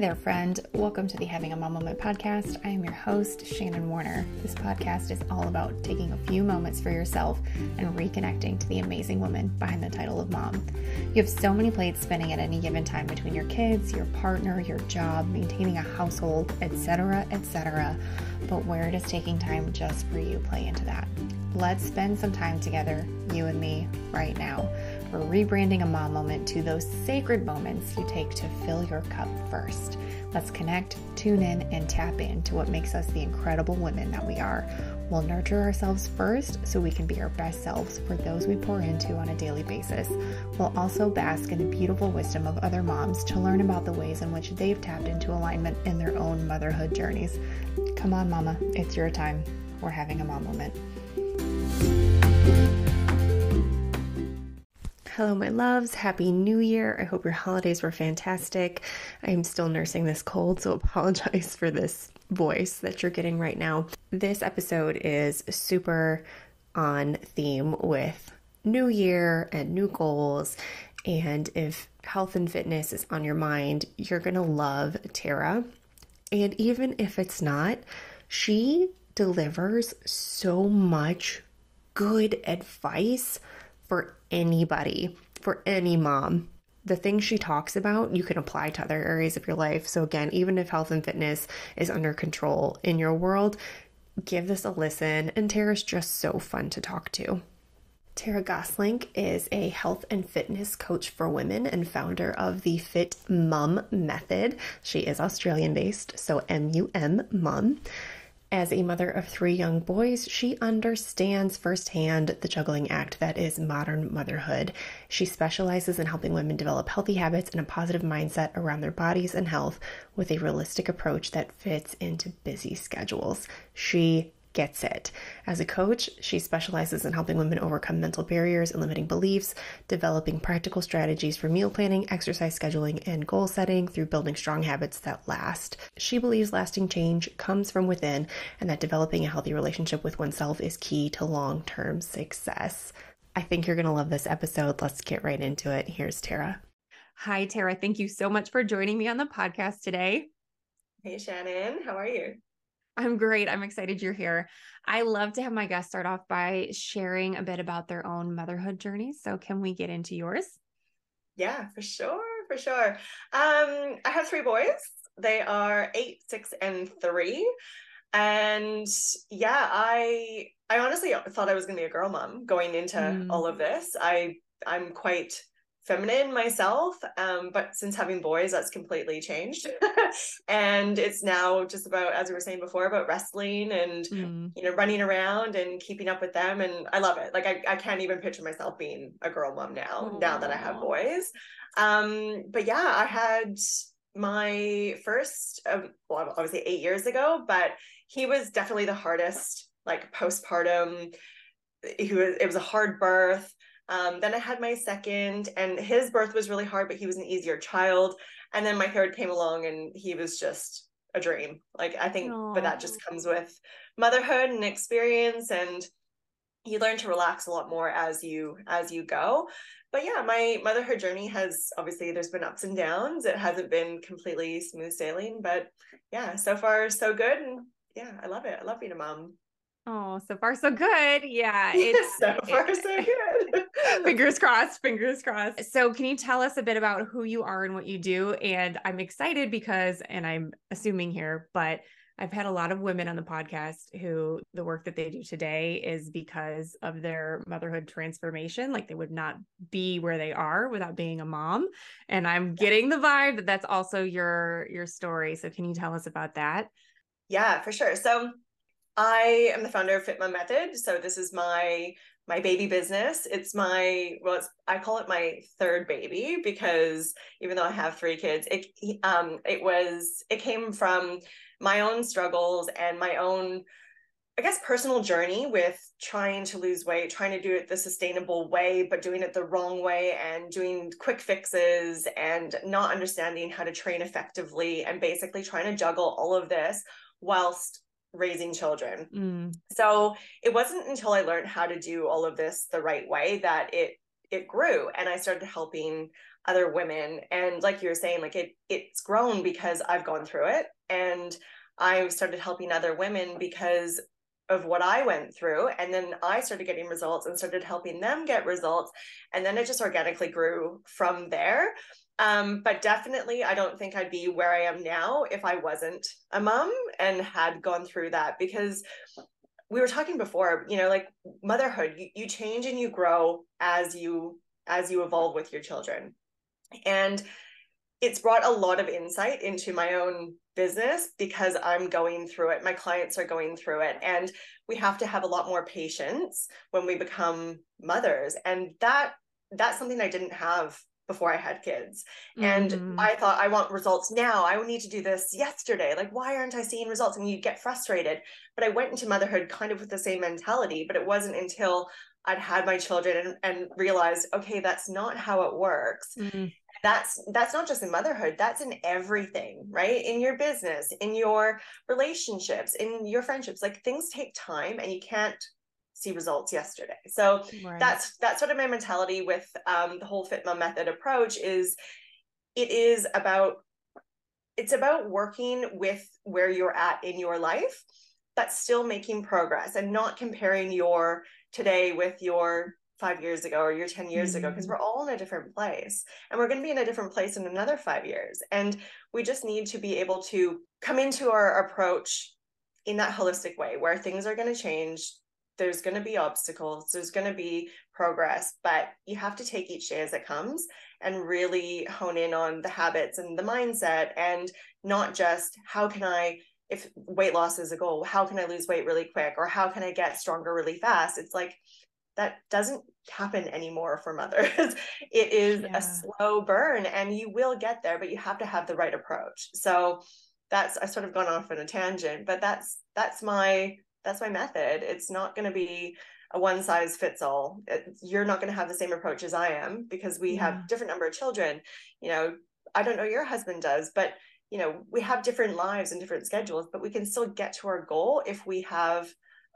there, friend. Welcome to the Having a Mom Moment podcast. I am your host, Shannon Warner. This podcast is all about taking a few moments for yourself and reconnecting to the amazing woman behind the title of mom. You have so many plates spinning at any given time between your kids, your partner, your job, maintaining a household, etc., etc. But where does taking time just for you play into that? Let's spend some time together, you and me, right now. We're rebranding a mom moment to those sacred moments you take to fill your cup first. Let's connect, tune in, and tap into what makes us the incredible women that we are. We'll nurture ourselves first so we can be our best selves for those we pour into on a daily basis. We'll also bask in the beautiful wisdom of other moms to learn about the ways in which they've tapped into alignment in their own motherhood journeys. Come on, mama, it's your time. We're having a mom moment. Hello, my loves. Happy New Year. I hope your holidays were fantastic. I am still nursing this cold, so apologize for this voice that you're getting right now. This episode is super on theme with New Year and new goals. And if health and fitness is on your mind, you're going to love Tara. And even if it's not, she delivers so much good advice for anybody, for any mom. The things she talks about, you can apply to other areas of your life. So again, even if health and fitness is under control in your world, give this a listen. And Tara's just so fun to talk to. Tara Gosling is a health and fitness coach for women and founder of the Fit Mum Method. She is Australian based, so M-U-M, mum. As a mother of 3 young boys, she understands firsthand the juggling act that is modern motherhood. She specializes in helping women develop healthy habits and a positive mindset around their bodies and health with a realistic approach that fits into busy schedules. She gets it. As a coach, she specializes in helping women overcome mental barriers and limiting beliefs, developing practical strategies for meal planning, exercise scheduling, and goal setting through building strong habits that last. She believes lasting change comes from within and that developing a healthy relationship with oneself is key to long-term success. I think you're going to love this episode. Let's get right into it. Here's Tara. Hi, Tara. Thank you so much for joining me on the podcast today. Hey, Shannon. How are you? I'm great. I'm excited you're here. I love to have my guests start off by sharing a bit about their own motherhood journey. So can we get into yours? Yeah, for sure. For sure. I have 3 boys. They are 8, 6, and 3. And yeah, I honestly thought I was going to be a girl mom going into all of this. I'm quite feminine myself, but since having boys, that's completely changed. And it's now just about, as we were saying before, about wrestling and you know, running around and keeping up with them. And I love it. Like I can't even picture myself being a girl mom now. Aww. Now that I have boys. But yeah, I had my first, well, obviously 8 years ago, but he was definitely the hardest, like postpartum. It was a hard birth. Then I had my second, and his birth was really hard, but he was an easier child. And then my third came along and he was just a dream. Like I think, aww, but that just comes with motherhood and experience, and you learn to relax a lot more as you go. But yeah, my motherhood journey has, obviously there's been ups and downs. It hasn't been completely smooth sailing, but yeah, so far so good. And yeah, I love it. I love being a mom. Oh, so far so good. Yeah. It's so far so good. Fingers crossed, fingers crossed. So can you tell us a bit about who you are and what you do? And I'm excited because, and I'm assuming here, but I've had a lot of women on the podcast who the work that they do today is because of their motherhood transformation. Like they would not be where they are without being a mom. And I'm getting the vibe that that's also your story. So can you tell us about that? Yeah, for sure. So I am the founder of Fit Mum Method. So this is my baby business. It's I call it my third baby, because even though I have 3 kids, it came from my own struggles and my own, I guess, personal journey with trying to lose weight, trying to do it the sustainable way, but doing it the wrong way and doing quick fixes and not understanding how to train effectively and basically trying to juggle all of this whilst raising children. So it wasn't until I learned how to do all of this the right way that it it grew, and I started helping other women. And like you were saying, like it's grown because I've gone through it, and I started helping other women because of what I went through. And then I started getting results and started helping them get results. And then it just organically grew from there. But definitely, I don't think I'd be where I am now if I wasn't a mom and had gone through that, because we were talking before, you know, like motherhood, you change and you grow as you evolve with your children. And it's brought a lot of insight into my own business because I'm going through it. My clients are going through it, and we have to have a lot more patience when we become mothers. And that's something I didn't have before I had kids. And I thought, I want results now. I need to do this yesterday. Like, why aren't I seeing results? And you get frustrated. But I went into motherhood kind of with the same mentality, but it wasn't until I'd had my children and realized, okay, that's not how it works. That's not just in motherhood, that's in everything, right? In your business, in your relationships, in your friendships, like things take time and you can't see results yesterday. So that's sort of my mentality with the whole Fit Mum Method approach is it's about working with where you're at in your life, but still making progress and not comparing your today with your 5 years ago or your 10 years ago, because we're all in a different place, and we're going to be in a different place in another 5 years. And we just need to be able to come into our approach in that holistic way where things are going to change. There's going to be obstacles, there's going to be progress, but you have to take each day as it comes and really hone in on the habits and the mindset, and not just how can I, if weight loss is a goal, how can I lose weight really quick? Or how can I get stronger really fast? It's like, that doesn't happen anymore for mothers. It is a slow burn, and you will get there, but you have to have the right approach. So I've sort of gone off on a tangent, but that's my method. It's not going to be a one size fits all. You're not going to have the same approach as I am, because we have different number of children. You know, I don't know your husband does, but you know, we have different lives and different schedules, but we can still get to our goal if we have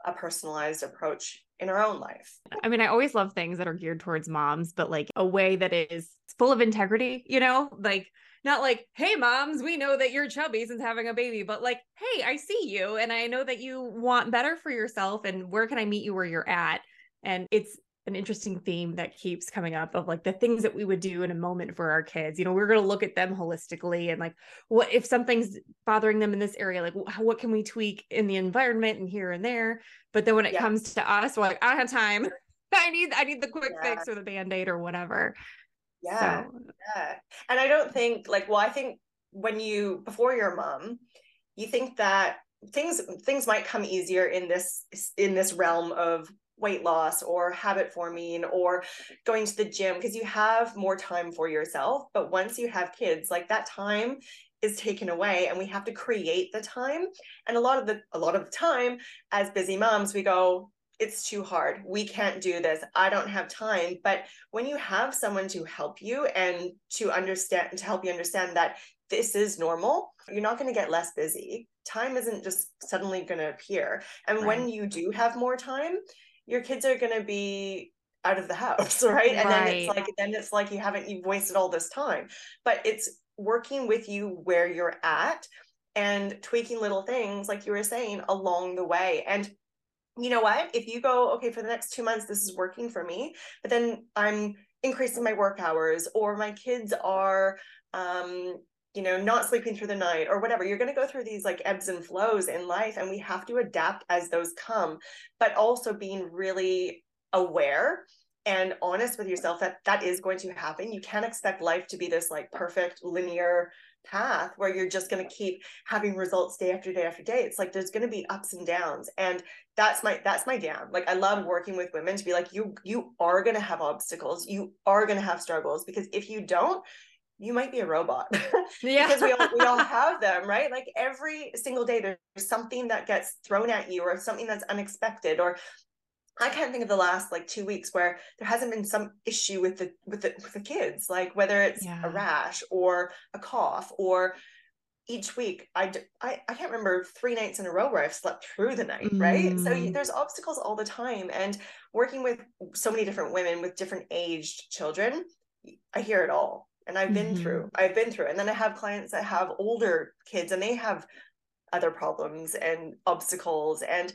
a personalized approach in our own life. I mean, I always love things that are geared towards moms, but like a way that is full of integrity, you know, like not like, hey moms, we know that you're chubby since having a baby, but like, hey, I see you. And I know that you want better for yourself, and where can I meet you where you're at? And it's an interesting theme that keeps coming up of like the things that we would do in a moment for our kids. You know, we're going to look at them holistically, and like, what if something's bothering them in this area? Like, what can we tweak in the environment and here and there? But then when it comes to us, we're like, I don't have time. I need the quick fix or the Band-Aid or whatever. And I don't think like, well, I think before you're a mom, you think that things might come easier in this realm of weight loss or habit forming or going to the gym, because you have more time for yourself. But once you have kids, like that time is taken away, and we have to create the time. And a lot of the time as busy moms, we go, it's too hard. We can't do this. I don't have time. But when you have someone to help you and to help you understand that this is normal, you're not going to get less busy. Time isn't just suddenly going to appear. And when you do have more time, your kids are going to be out of the house, right? And then it's like you've wasted all this time. But it's working with you where you're at and tweaking little things, like you were saying, along the way. And you know what? If you go, okay, for the next 2 months, this is working for me, but then I'm increasing my work hours, or my kids are, you know, not sleeping through the night or whatever, you're going to go through these like ebbs and flows in life, and we have to adapt as those come, but also being really aware and honest with yourself that is going to happen. You can't expect life to be this like perfect linear path where you're just going to keep having results day after day after day. It's like, there's going to be ups and downs. And that's my down. Like, I love working with women to be like, you are going to have obstacles. You are going to have struggles, because if you don't, you might be a robot. Because we all have them, right? Like every single day there's something that gets thrown at you, or something that's unexpected. Or I can't think of the last like 2 weeks where there hasn't been some issue with the kids, like whether it's a rash or a cough or each week, I can't remember 3 nights in a row where I've slept through the night, right? So there's obstacles all the time. And working with so many different women with different aged children, I hear it all. And I've been through. And then I have clients that have older kids and they have other problems and obstacles, and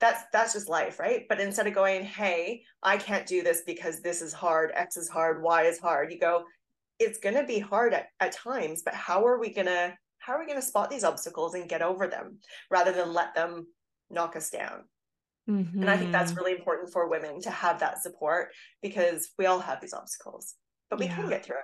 that's just life, right? But instead of going, hey, I can't do this because this is hard, X is hard, Y is hard, you go, it's going to be hard at times, but how are we going to spot these obstacles and get over them rather than let them knock us down? Mm-hmm. And I think that's really important for women to have that support, because we all have these obstacles, but we can get through it.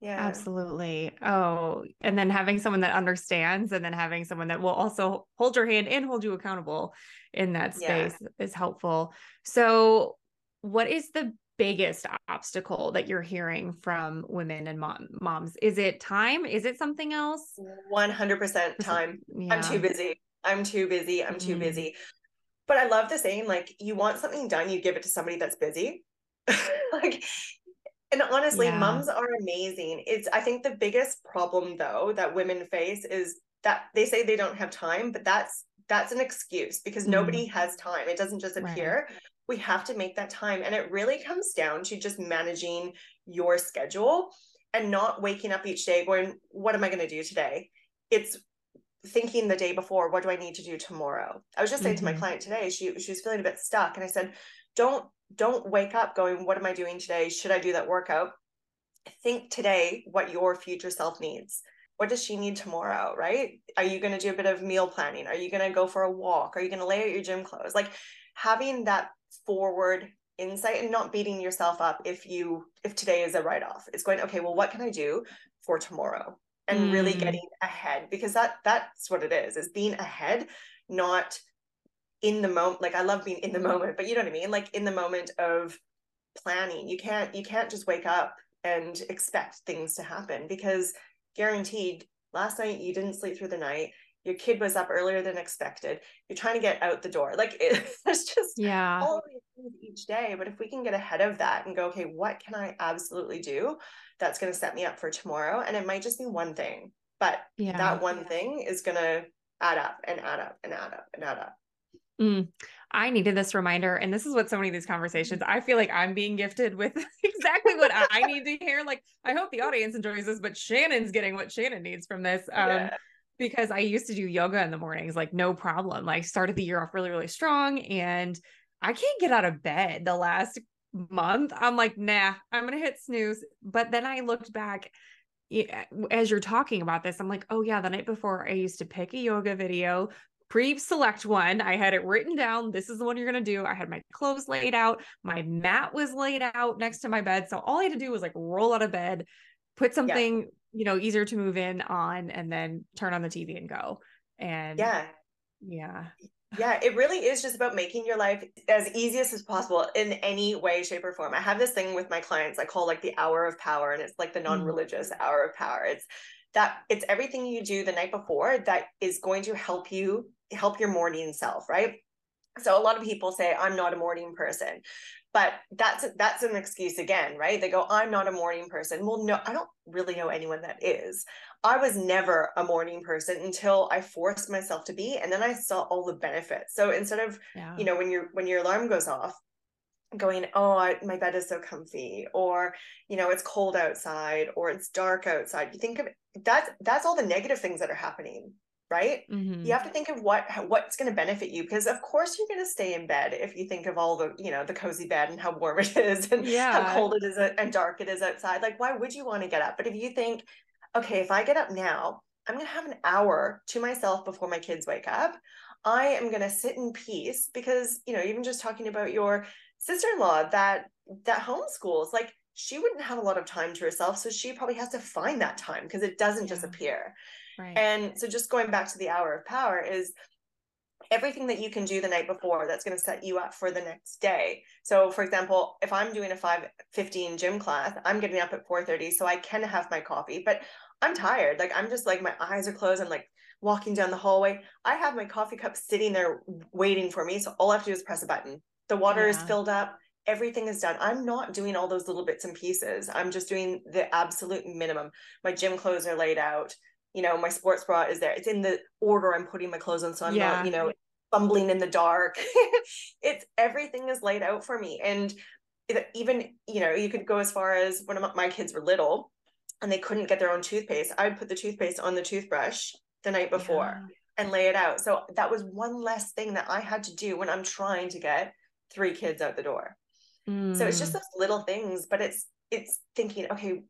Yeah, absolutely. Oh, and then having someone that understands, and then having someone that will also hold your hand and hold you accountable in that space is helpful. So what is the biggest obstacle that you're hearing from women and moms? Is it time? Is it something else? 100% time. Yeah. I'm too busy. But I love the saying, like, you want something done, you give it to somebody that's busy. And honestly, moms are amazing. I think the biggest problem though that women face is that they say they don't have time, but that's an excuse, because nobody has time. It doesn't just appear. Right. We have to make that time. And it really comes down to just managing your schedule and not waking up each day going, what am I going to do today? It's thinking the day before, what do I need to do tomorrow? I was just saying to my client today, she was feeling a bit stuck. And I said, don't wake up going, what am I doing today? Should I do that workout? Think today what your future self needs. What does she need tomorrow, right? Are you going to do a bit of meal planning? Are you going to go for a walk? Are you going to lay out your gym clothes? Like, having that forward insight and not beating yourself up if today is a write-off. It's going, okay, well, what can I do for tomorrow? And really getting ahead, because that's what it is being ahead, not in the moment. Like, I love being in the moment, but you know what I mean? Like, in the moment of planning, you can't just wake up and expect things to happen, because guaranteed last night you didn't sleep through the night. Your kid was up earlier than expected. You're trying to get out the door. Like, there's just all these things each day. But if we can get ahead of that and go, okay, what can I absolutely do that's going to set me up for tomorrow? And it might just be one thing, but that one thing is going to add up and add up and add up and add up. I needed this reminder. And this is what so many of these conversations, I feel like I'm being gifted with exactly what I need to hear. Like, I hope the audience enjoys this, but Shannon's getting what Shannon needs from this. Because I used to do yoga in the mornings, like, no problem. Like, started the year off really, really strong, and I can't get out of bed the last month. I'm like, nah, I'm going to hit snooze. But then I looked back as you're talking about this, I'm like, oh yeah, the night before I used to pick a yoga video, pre-select one. I had it written down. This is the one you're going to do. I had my clothes laid out. My mat was laid out next to my bed. So all I had to do was, like, roll out of bed, put something, easier to move in on, and then turn on the TV and go. And it really is just about making your life as easiest as possible in any way, shape, or form. I have this thing with my clients I call, like, the hour of power, and it's like the non-religious hour of power. It's everything you do the night before that is going to help your morning self, right? So a lot of people say, I'm not a morning person, but that's an excuse again, right? They go, I'm not a morning person. Well, no, I don't really know anyone that is. I was never a morning person until I forced myself to be. And then I saw all the benefits. So instead of, when your alarm goes off, going, my bed is so comfy, or, it's cold outside, or it's dark outside. You think of that's all the negative things that are happening, right? Mm-hmm. You have to think of what's going to benefit you, because of course you're going to stay in bed if you think of all the, the cozy bed and how warm it is and how cold it is and dark it is outside. Like, why would you want to get up? But if you think, okay, if I get up now, I'm going to have an hour to myself before my kids wake up. I am going to sit in peace, because, even just talking about your sister-in-law that homeschools, like, she wouldn't have a lot of time to herself. So she probably has to find that time, because it doesn't just appear. Right. And so just going back to the hour of power is everything that you can do the night before that's going to set you up for the next day. So for example, if I'm doing a 5:15 gym class, I'm getting up at 4:30. So I can have my coffee, but I'm tired. Like, I'm just like, my eyes are closed. I'm like walking down the hallway. I have my coffee cup sitting there waiting for me. So all I have to do is press a button. The water is filled up. Everything is done. I'm not doing all those little bits and pieces. I'm just doing the absolute minimum. My gym clothes are laid out. you know, my sports bra is there. It's in the order I'm putting my clothes on. So I'm not, you know, fumbling in the dark. It's everything is laid out for me. And even, you know, you could go as far as when my kids were little and they couldn't get their own toothpaste, I would put the toothpaste on the toothbrush the night before and lay it out. So that was one less thing that I had to do when I'm trying to get 3 kids out the door. So it's just those little things, but it's thinking, okay,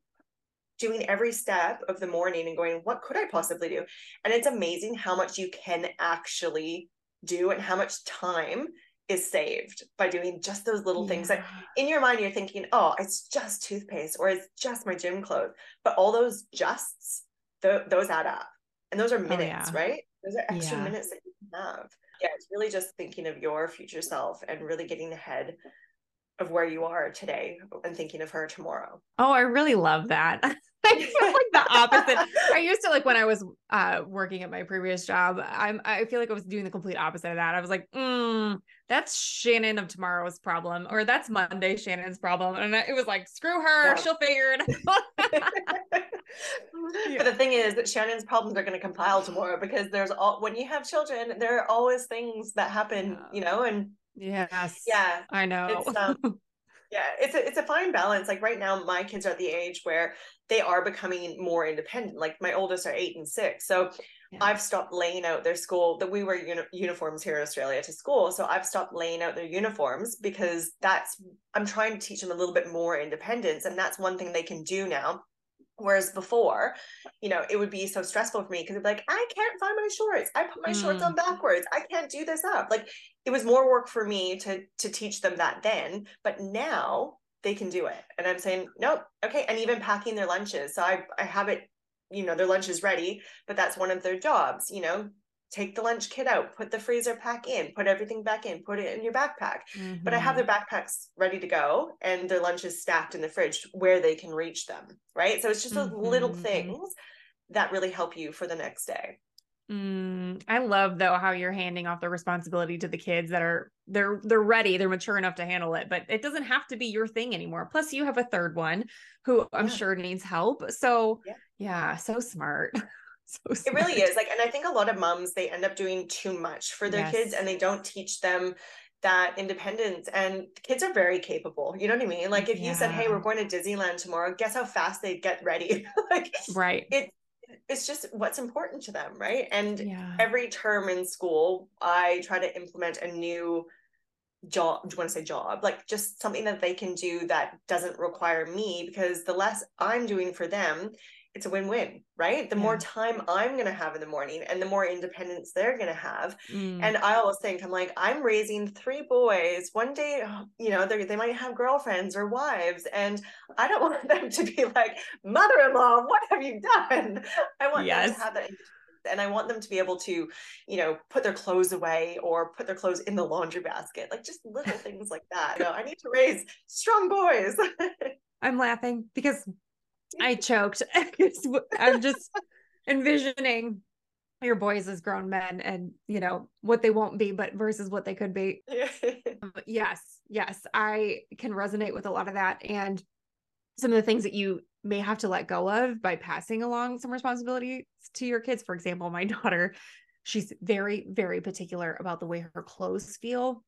doing every step of the morning and going, what could I possibly do? And it's amazing how much you can actually do and how much time is saved by doing just those little things. Like in your mind, you're thinking, oh, it's just toothpaste or it's just my gym clothes, but all those justs, those add up, and those are minutes, right? Those are extra minutes that you can have. Yeah. It's really just thinking of your future self and really getting ahead of where you are today and thinking of her tomorrow. Oh, I really love that. I feel like the opposite. I used to, like, when I was working at my previous job, I feel like I was doing the complete opposite of that. I was like, that's Shannon of tomorrow's problem, or that's Monday Shannon's problem. And it was like, screw her, she'll figure it out. But the thing is that Shannon's problems are going to compile tomorrow, because when you have children, there are always things that happen, you know, and I know. It's, it's a fine balance. Like right now, my kids are at the age where they are becoming more independent. Like my oldest are 8 and 6. So I've stopped laying out their school, that we wear uniforms here in Australia to school. So I've stopped laying out their uniforms, because I'm trying to teach them a little bit more independence. And that's one thing they can do now. Whereas before, you know, it would be so stressful for me, because it'd be like, I can't find my shorts. I put my shorts on backwards. I can't do this up. Like, it was more work for me to teach them that then, but now they can do it. And I'm saying, nope. Okay. And even packing their lunches. So I have it, you know, their lunch is ready, but that's one of their jobs, you know, take the lunch kit out, put the freezer pack in, put everything back in, put it in your backpack. But I have their backpacks ready to go and their lunches stacked in the fridge where they can reach them. Right. So it's just those little things that really help you for the next day. I love though, how you're handing off the responsibility to the kids that are, they're ready, they're mature enough to handle it, but it doesn't have to be your thing anymore. Plus you have a third one who I'm sure needs help. So so smart. It really is. Like, and I think a lot of moms, they end up doing too much for their kids, and they don't teach them that independence. And kids are very capable. You know what I mean? Like if you said, hey, we're going to Disneyland tomorrow, guess how fast they'd get ready. Like, right. It's just what's important to them. Right. And every term in school, I try to implement a new job. Do you want to say job? Like just something that they can do that doesn't require me, because the less I'm doing for them, it's a win-win, right? The more time I'm going to have in the morning and the more independence they're going to have. And I always think, I'm like, I'm raising 3 boys. One day, you know, they might have girlfriends or wives, and I don't want them to be like, mother-in-law, what have you done? I want them to have that independence. And I want them to be able to, you know, put their clothes away or put their clothes in the laundry basket, like just little things like that. No, I need to raise strong boys. I'm laughing because I choked. I'm just envisioning your boys as grown men and, you know, what they won't be, but versus what they could be. Yes. I can resonate with a lot of that. And some of the things that you may have to let go of by passing along some responsibilities to your kids. For example, my daughter, she's very, very particular about the way her clothes feel.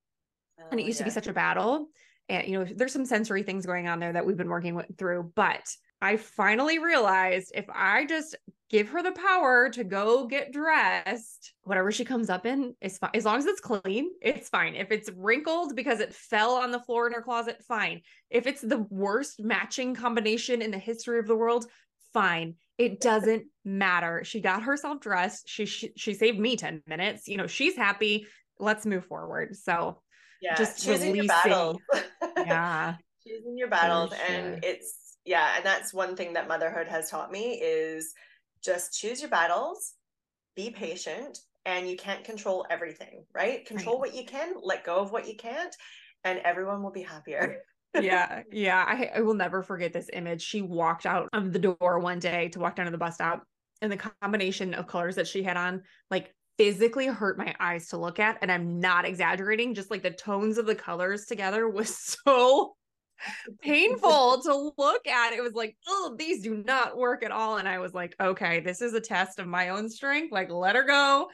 And it used to be such a battle. And, you know, there's some sensory things going on there that we've been working through, but I finally realized if I just give her the power to go get dressed, whatever she comes up in is fine. As long as it's clean, it's fine. If it's wrinkled because it fell on the floor in her closet, fine. If it's the worst matching combination in the history of the world, fine. It doesn't matter. She got herself dressed. She saved me 10 minutes. You know, she's happy. Let's move forward. So just releasing. Choosing your battles. And it's, and that's one thing that motherhood has taught me is just choose your battles, be patient, and you can't control everything, right? Control what you can, let go of what you can't, and everyone will be happier. I will never forget this image. She walked out of the door one day to walk down to the bus stop, and the combination of colors that she had on, like, physically hurt my eyes to look at. And I'm not exaggerating. Just like the tones of the colors together was so painful to look at. It was like, oh, these do not work at all. And I was like, okay, this is a test of my own strength. Like, let her go.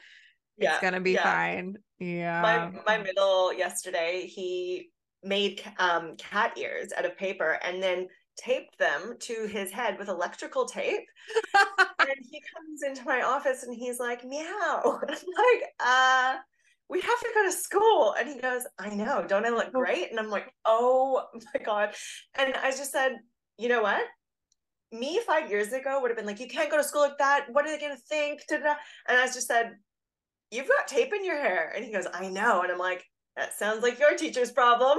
Yeah, it's going to be fine. Yeah. My middle yesterday, he made cat ears out of paper and then taped them to his head with electrical tape. And he comes into my office and he's like, meow. And I'm like, we have to go to school. And he goes, I know, don't I look great? And I'm like, oh my God. And I just said, you know what? Me 5 years ago would have been like, you can't go to school like that. What are they going to think? Da-da-da. And I just said, you've got tape in your hair. And he goes, I know. And I'm like, that sounds like your teacher's problem.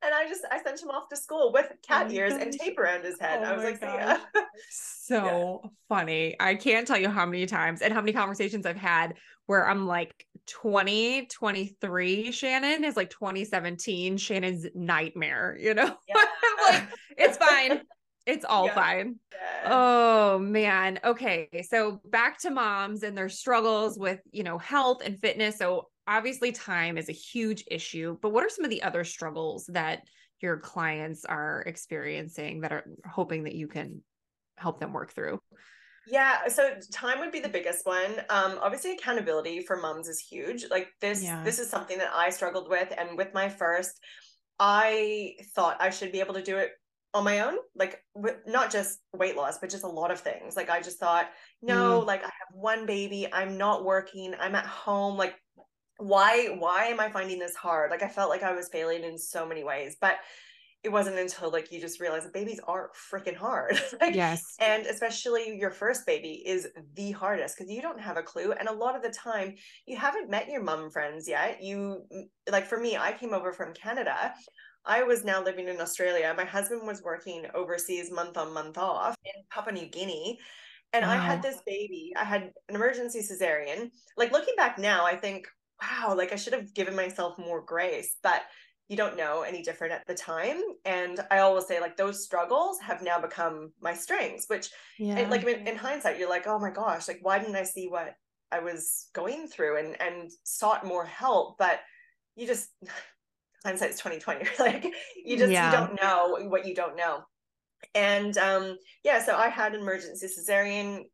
And I sent him off to school with cat ears and tape around his head. I was like, yeah. So funny. I can't tell you how many times and how many conversations I've had where I'm like 2023 Shannon is like 2017 Shannon's nightmare, you know? Yeah. Like, it's fine. It's all fine. Yeah. Oh man. Okay. So back to moms and their struggles with, you know, health and fitness. So obviously time is a huge issue, but what are some of the other struggles that your clients are experiencing that are hoping that you can help them work through? Yeah. So time would be the biggest one. Obviously accountability for moms is huge. Like this is something that I struggled with. And with my first, I thought I should be able to do it on my own, like not just weight loss, but just a lot of things. Like I just thought, no, like I have one baby, I'm not working, I'm at home. Like why am I finding this hard? Like I felt like I was failing in so many ways, but it wasn't until like, you just realize that babies are freaking hard. Like, yes. And especially your first baby is the hardest because you don't have a clue. And a lot of the time you haven't met your mom friends yet. You like, for me, I came over from Canada. I was now living in Australia. My husband was working overseas month on month off in Papua New Guinea. And I had this baby, I had an emergency cesarean. Like looking back now, I think, wow, like I should have given myself more grace, but you don't know any different at the time. And I always say like those struggles have now become my strengths, which like in hindsight, you're like, oh my gosh, like why didn't I see what I was going through and sought more help? But you just, hindsight's 2020, like you just, you don't know what you don't know. And so I had an emergency cesarean.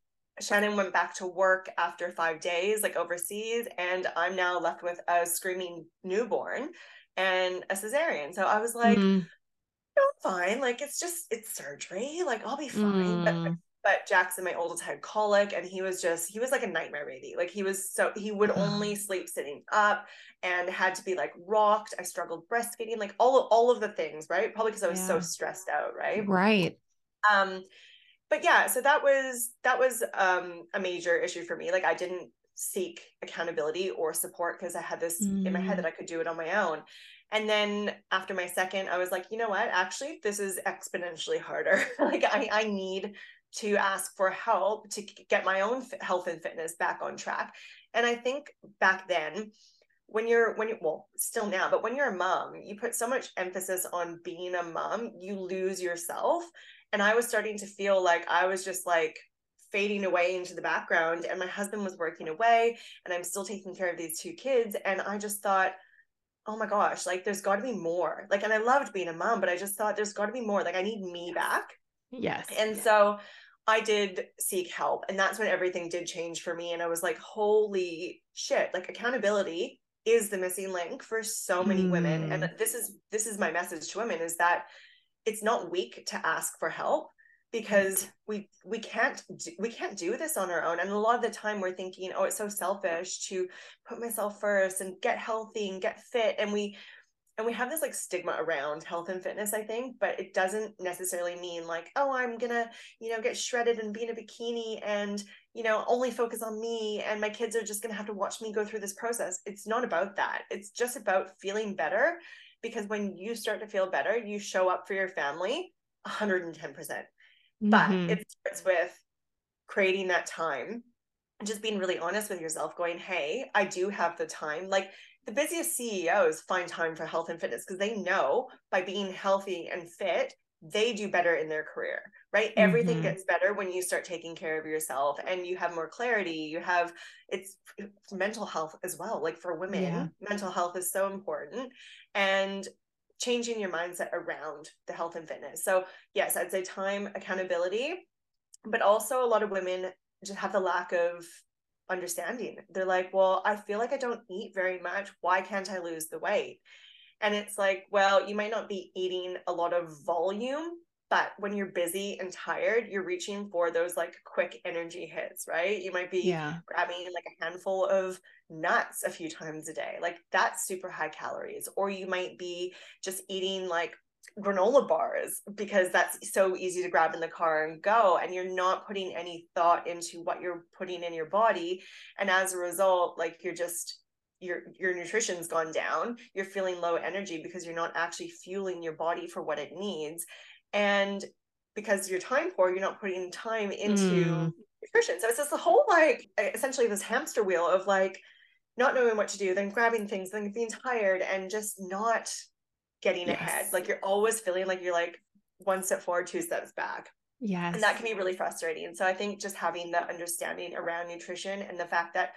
Shannon went back to work after 5 days, like overseas. And I'm now left with a screaming newborn and a cesarean. So I was like, I'm fine. Like, it's surgery. Like I'll be fine. But Jackson, my oldest, had colic and he was like a nightmare baby. Like he would only sleep sitting up and had to be like rocked. I struggled breastfeeding, like all of the things, right? Probably because I was so stressed out. Right. Right. But yeah, so that was a major issue for me. Like I didn't seek accountability or support because I had this in my head that I could do it on my own. And then after my second, I was like, you know what, actually, this is exponentially harder. Like I need to ask for help to get my own health and fitness back on track. And I think back then, still now, but when you're a mom, you put so much emphasis on being a mom, you lose yourself. And I was starting to feel like I was just like fading away into the background and my husband was working away and I'm still taking care of these two kids. And I just thought, oh my gosh, like there's got to be more. Like, and I loved being a mom, but I just thought there's got to be more. Like I need me back. Yes. And so I did seek help and that's when everything did change for me. And I was like, holy shit, like accountability is the missing link for so many women. And this is my message to women is that it's not weak to ask for help because we can't do this on our own. And a lot of the time we're thinking, oh, it's so selfish to put myself first and get healthy and get fit. And we have this like stigma around health and fitness, I think, but it doesn't necessarily mean like, oh, I'm going to, you know, get shredded and be in a bikini and, you know, only focus on me. And my kids are just going to have to watch me go through this process. It's not about that. It's just about feeling better. Because when you start to feel better, you show up for your family 110%. But it starts with creating that time and just being really honest with yourself going, hey, I do have the time. Like the busiest CEOs find time for health and fitness because they know by being healthy and fit, they do better in their career, right? Everything gets better when you start taking care of yourself and you have more clarity. You have, it's mental health as well. Like for women, mental health is so important. And changing your mindset around the health and fitness. So yes, I'd say time, accountability, but also a lot of women just have the lack of understanding. They're like, well, I feel like I don't eat very much. Why can't I lose the weight? And it's like, well, you might not be eating a lot of volume, but when you're busy and tired, you're reaching for those like quick energy hits, right? You might be grabbing like a handful of nuts a few times a day. Like that's super high calories. Or you might be just eating like granola bars because that's so easy to grab in the car and go. And you're not putting any thought into what you're putting in your body. And as a result, like you're just, your nutrition's gone down. You're feeling low energy because you're not actually fueling your body for what it needs. And because you're time poor, you're not putting time into nutrition. So it's just the whole, like, essentially this hamster wheel of like not knowing what to do, then grabbing things, then being tired and just not getting ahead. Like you're always feeling like you're like one step forward, two steps back. Yes. And that can be really frustrating. And so I think just having that understanding around nutrition and the fact that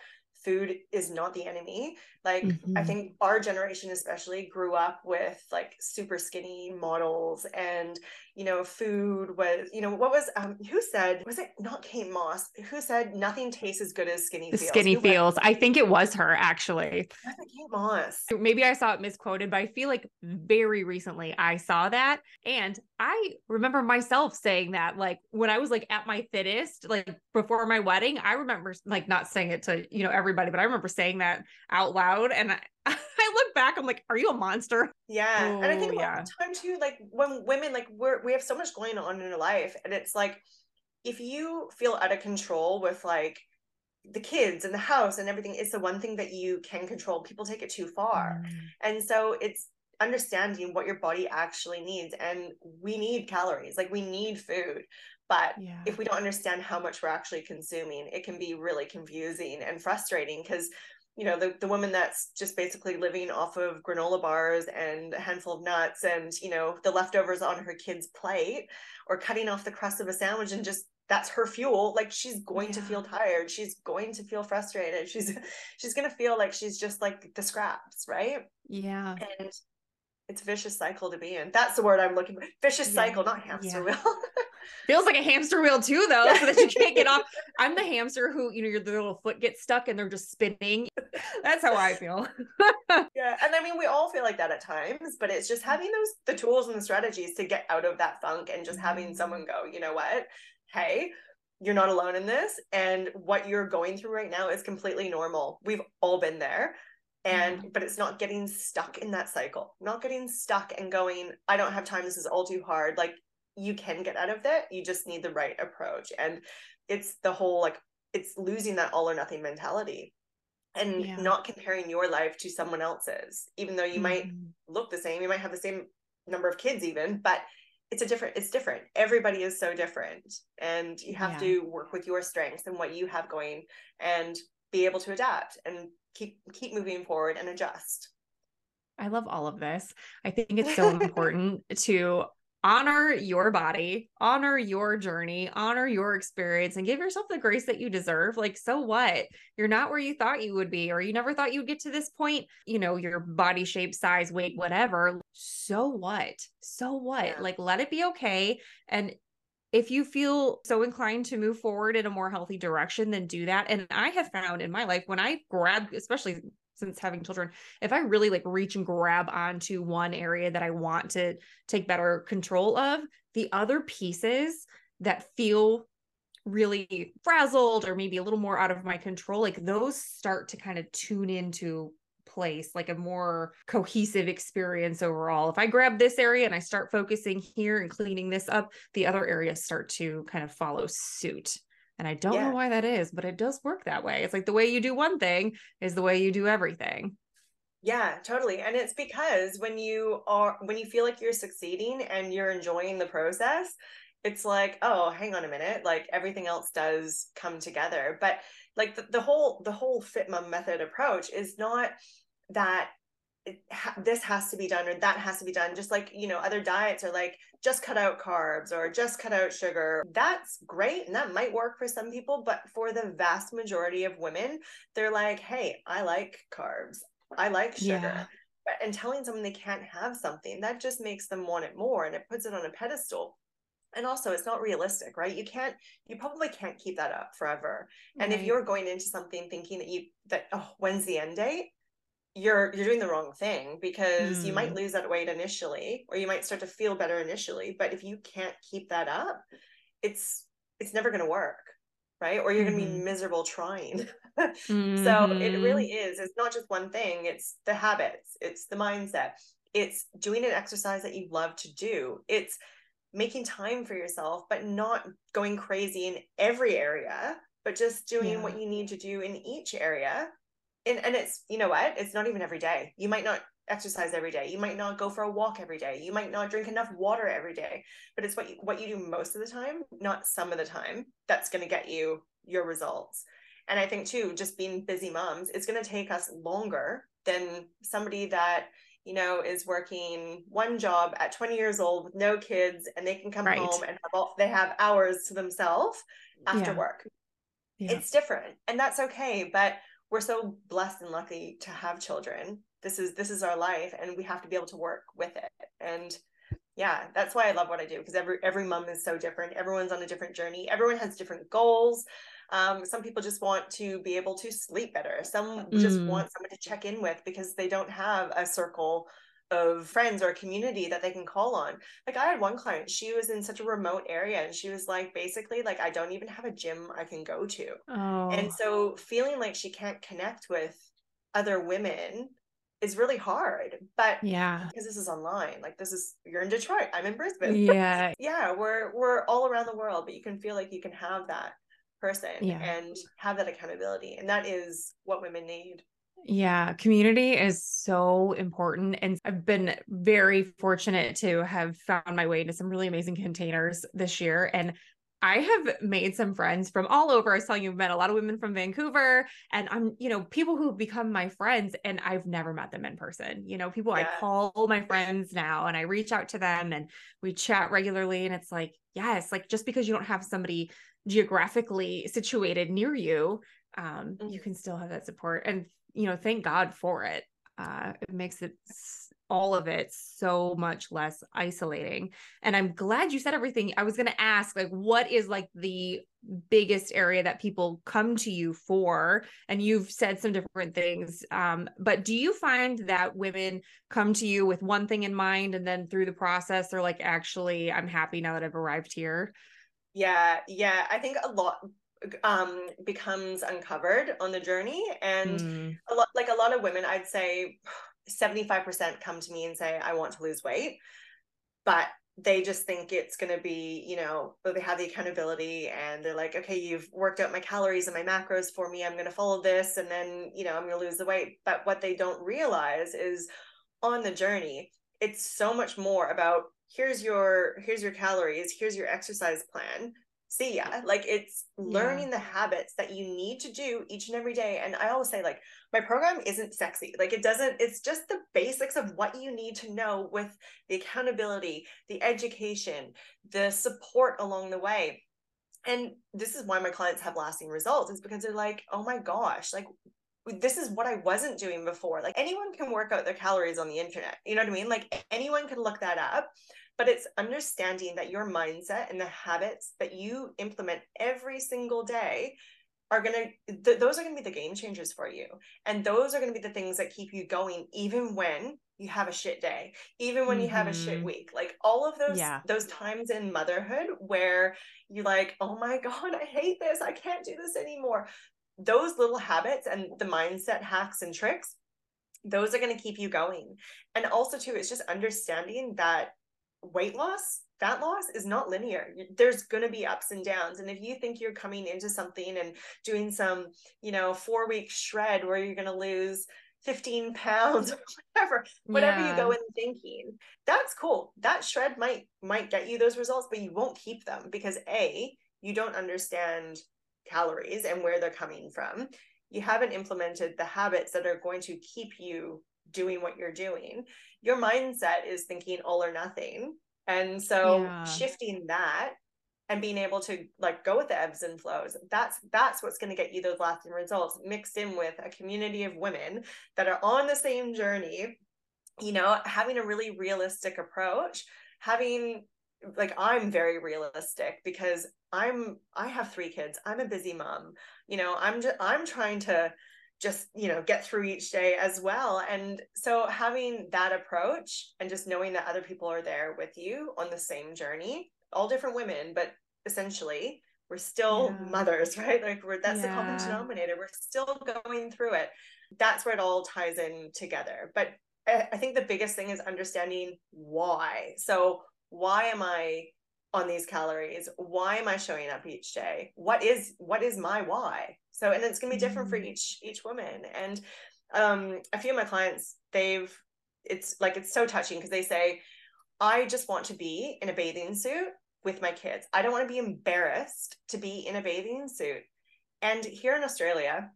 food is not the enemy. Like I think our generation especially grew up with like super skinny models, and you know, food was, you know, what was who said, was it not Kate Moss who said nothing tastes as good as skinny feels? I think it was her actually. That's like Kate Moss. Maybe I saw it misquoted, but I feel like very recently I saw that, and I remember myself saying that like when I was like at my fittest, like before my wedding. I remember like not saying it to, you know, everybody, but I remember saying that out loud, and I look back, I'm like, are you a monster? Yeah. Oh, and I think about the time too, like when women, like we have so much going on in our life, and it's like, if you feel out of control with like the kids and the house and everything, it's the one thing that you can control. People take it too far. And so it's understanding what your body actually needs, and we need calories, like we need food. But if we don't understand how much we're actually consuming, it can be really confusing and frustrating because, you know, the woman that's just basically living off of granola bars and a handful of nuts and, you know, the leftovers on her kid's plate, or cutting off the crust of a sandwich and just that's her fuel. Like she's going to feel tired. She's going to feel frustrated. She's going to feel like she's just like the scraps, right? Yeah. And it's a vicious cycle to be in. That's the word I'm looking for. Vicious cycle, not hamster wheel. Feels like a hamster wheel too, though, so that you can't get off. I'm the hamster who, you know, your little foot gets stuck and they're just spinning. That's how I feel. Yeah. And I mean, we all feel like that at times, but it's just having the tools and the strategies to get out of that funk, and just having someone go, you know what? Hey, you're not alone in this. And what you're going through right now is completely normal. We've all been there. And, but it's not getting stuck in that cycle, not getting stuck and going, I don't have time. This is all too hard. Like, you can get out of that. You just need the right approach. And it's the whole, like, it's losing that all or nothing mentality and not comparing your life to someone else's, even though you might look the same, you might have the same number of kids even, but it's different. Everybody is so different, and you have to work with your strengths and what you have going, and be able to adapt and keep moving forward and adjust. I love all of this. I think it's so important to honor your body, honor your journey, honor your experience, and give yourself the grace that you deserve. Like, so what? You're not where you thought you would be, or you never thought you'd get to this point, you know, your body shape, size, weight, whatever. So what? Yeah. Like, let it be okay. And if you feel so inclined to move forward in a more healthy direction, then do that. And I have found in my life, when I grab, especially since having children, if I really like reach and grab onto one area that I want to take better control of, the other pieces that feel really frazzled or maybe a little more out of my control, like those start to kind of tune into place, like a more cohesive experience overall. If I grab this area and I start focusing here and cleaning this up, the other areas start to kind of follow suit. And I don't know why that is, but it does work that way. It's like the way you do one thing is the way you do everything. Yeah, totally. And it's because when you feel like you're succeeding and you're enjoying the process, it's like, oh, hang on a minute. Like everything else does come together. But like the whole Fit Mum Method approach is not that this has to be done or that has to be done. Just like, you know, other diets are like, just cut out carbs or just cut out sugar. That's great. And that might work for some people, but for the vast majority of women, they're like, hey, I like carbs. I like sugar. Yeah. and telling someone they can't have something, that just makes them want it more, and it puts it on a pedestal. And also, it's not realistic, right? You probably can't keep that up forever. And if you're going into something thinking that when's the end date, you're doing the wrong thing, because you might lose that weight initially, or you might start to feel better initially, but if you can't keep that up, it's never going to work, right? Or you're going to be miserable trying. So it really is. It's not just one thing. It's the habits. It's the mindset. It's doing an exercise that you love to do. It's making time for yourself, but not going crazy in every area, but just doing what you need to do in each area. And it's, you know what, it's not even every day. You might not exercise every day. You might not go for a walk every day. You might not drink enough water every day, but it's what you do most of the time, not some of the time, that's going to get you your results. And I think too, just being busy moms, it's going to take us longer than somebody that, you know, is working one job at 20 years old with no kids, and they can come home and they have hours to themselves after work. Yeah. It's different, and that's okay. But we're so blessed and lucky to have children. This is our life, and we have to be able to work with it. And yeah, that's why I love what I do, because every mom is so different. Everyone's on a different journey. Everyone has different goals. Some people just want to be able to sleep better. Some just want someone to check in with because they don't have a circle of friends or a community that they can call on. Like, I had one client, she was in such a remote area, and she was like, basically like, I don't even have a gym I can go to. Oh. And so feeling like she can't connect with other women is really hard, but because this is online, like you're in Detroit, I'm in Brisbane. Yeah. Yeah. We're all around the world, but you can feel like you can have that person and have that accountability. And that is what women need. Yeah. Community is so important. And I've been very fortunate to have found my way to some really amazing containers this year. And I have made some friends from all over. I was telling you, I've met a lot of women from Vancouver, and people who've become my friends, and I've never met them in person. You know, people I call my friends now, and I reach out to them, and we chat regularly. And it's like, just because you don't have somebody geographically situated near you, you can still have that support. And, you know, thank God for it. It makes it all of it so much less isolating. And I'm glad you said everything. I was going to ask, like, what is like the biggest area that people come to you for? And you've said some different things. But do you find that women come to you with one thing in mind, and then through the process, they're like, actually, I'm happy now that I've arrived here? Yeah. Yeah. I think a lot becomes uncovered on the journey. And a lot of women, I'd say 75% come to me and say, I want to lose weight, but they just think it's going to be, they have the accountability, and they're like, okay, you've worked out my calories and my macros for me. I'm going to follow this. And then, I'm going to lose the weight. But what they don't realize is on the journey, it's so much more about here's your calories, here's your exercise plan. See ya. Like, it's learning the habits that you need to do each and every day. And I always say, like, my program isn't sexy. Like, it's just the basics of what you need to know, with the accountability, the education, the support along the way. And this is why my clients have lasting results, is because they're like, oh my gosh, like, this is what I wasn't doing before. Like, anyone can work out their calories on the internet. You know what I mean? Like, anyone can look that up. But it's understanding that your mindset and the habits that you implement every single day are going to, those are going to be the game changers for you. And those are going to be the things that keep you going, even when you have a shit day, even when you have a shit week, like all of those times in motherhood where you're like, oh my God, I hate this. I can't do this anymore. Those little habits and the mindset hacks and tricks, those are going to keep you going. And also too, it's just understanding that weight loss, fat loss is not linear. There's going to be ups and downs. And if you think you're coming into something and doing some, 4-week shred where you're going to lose 15 pounds or whatever you go in thinking, that's cool. That shred might get you those results, but you won't keep them because you don't understand calories and where they're coming from. You haven't implemented the habits that are going to keep you doing what you're doing. Your mindset is thinking all or nothing. And so shifting that and being able to like go with the ebbs and flows, that's what's going to get you those lasting results, mixed in with a community of women that are on the same journey you know, having a really realistic approach, having, like, I'm very realistic because I have 3 kids. I'm a busy mom. You know, I'm trying to just, you know, get through each day as well. And so having that approach and just knowing that other people are there with you on the same journey, all different women, but essentially we're still mothers, right? Like that's the common denominator. We're still going through it. That's where it all ties in together. But I think the biggest thing is understanding why. So why am I on these calories? Why am I showing up each day? What is my why? So, and it's going to be different for each woman. And a few of my clients, it's so touching because they say, I just want to be in a bathing suit with my kids. I don't want to be embarrassed to be in a bathing suit. And here in Australia,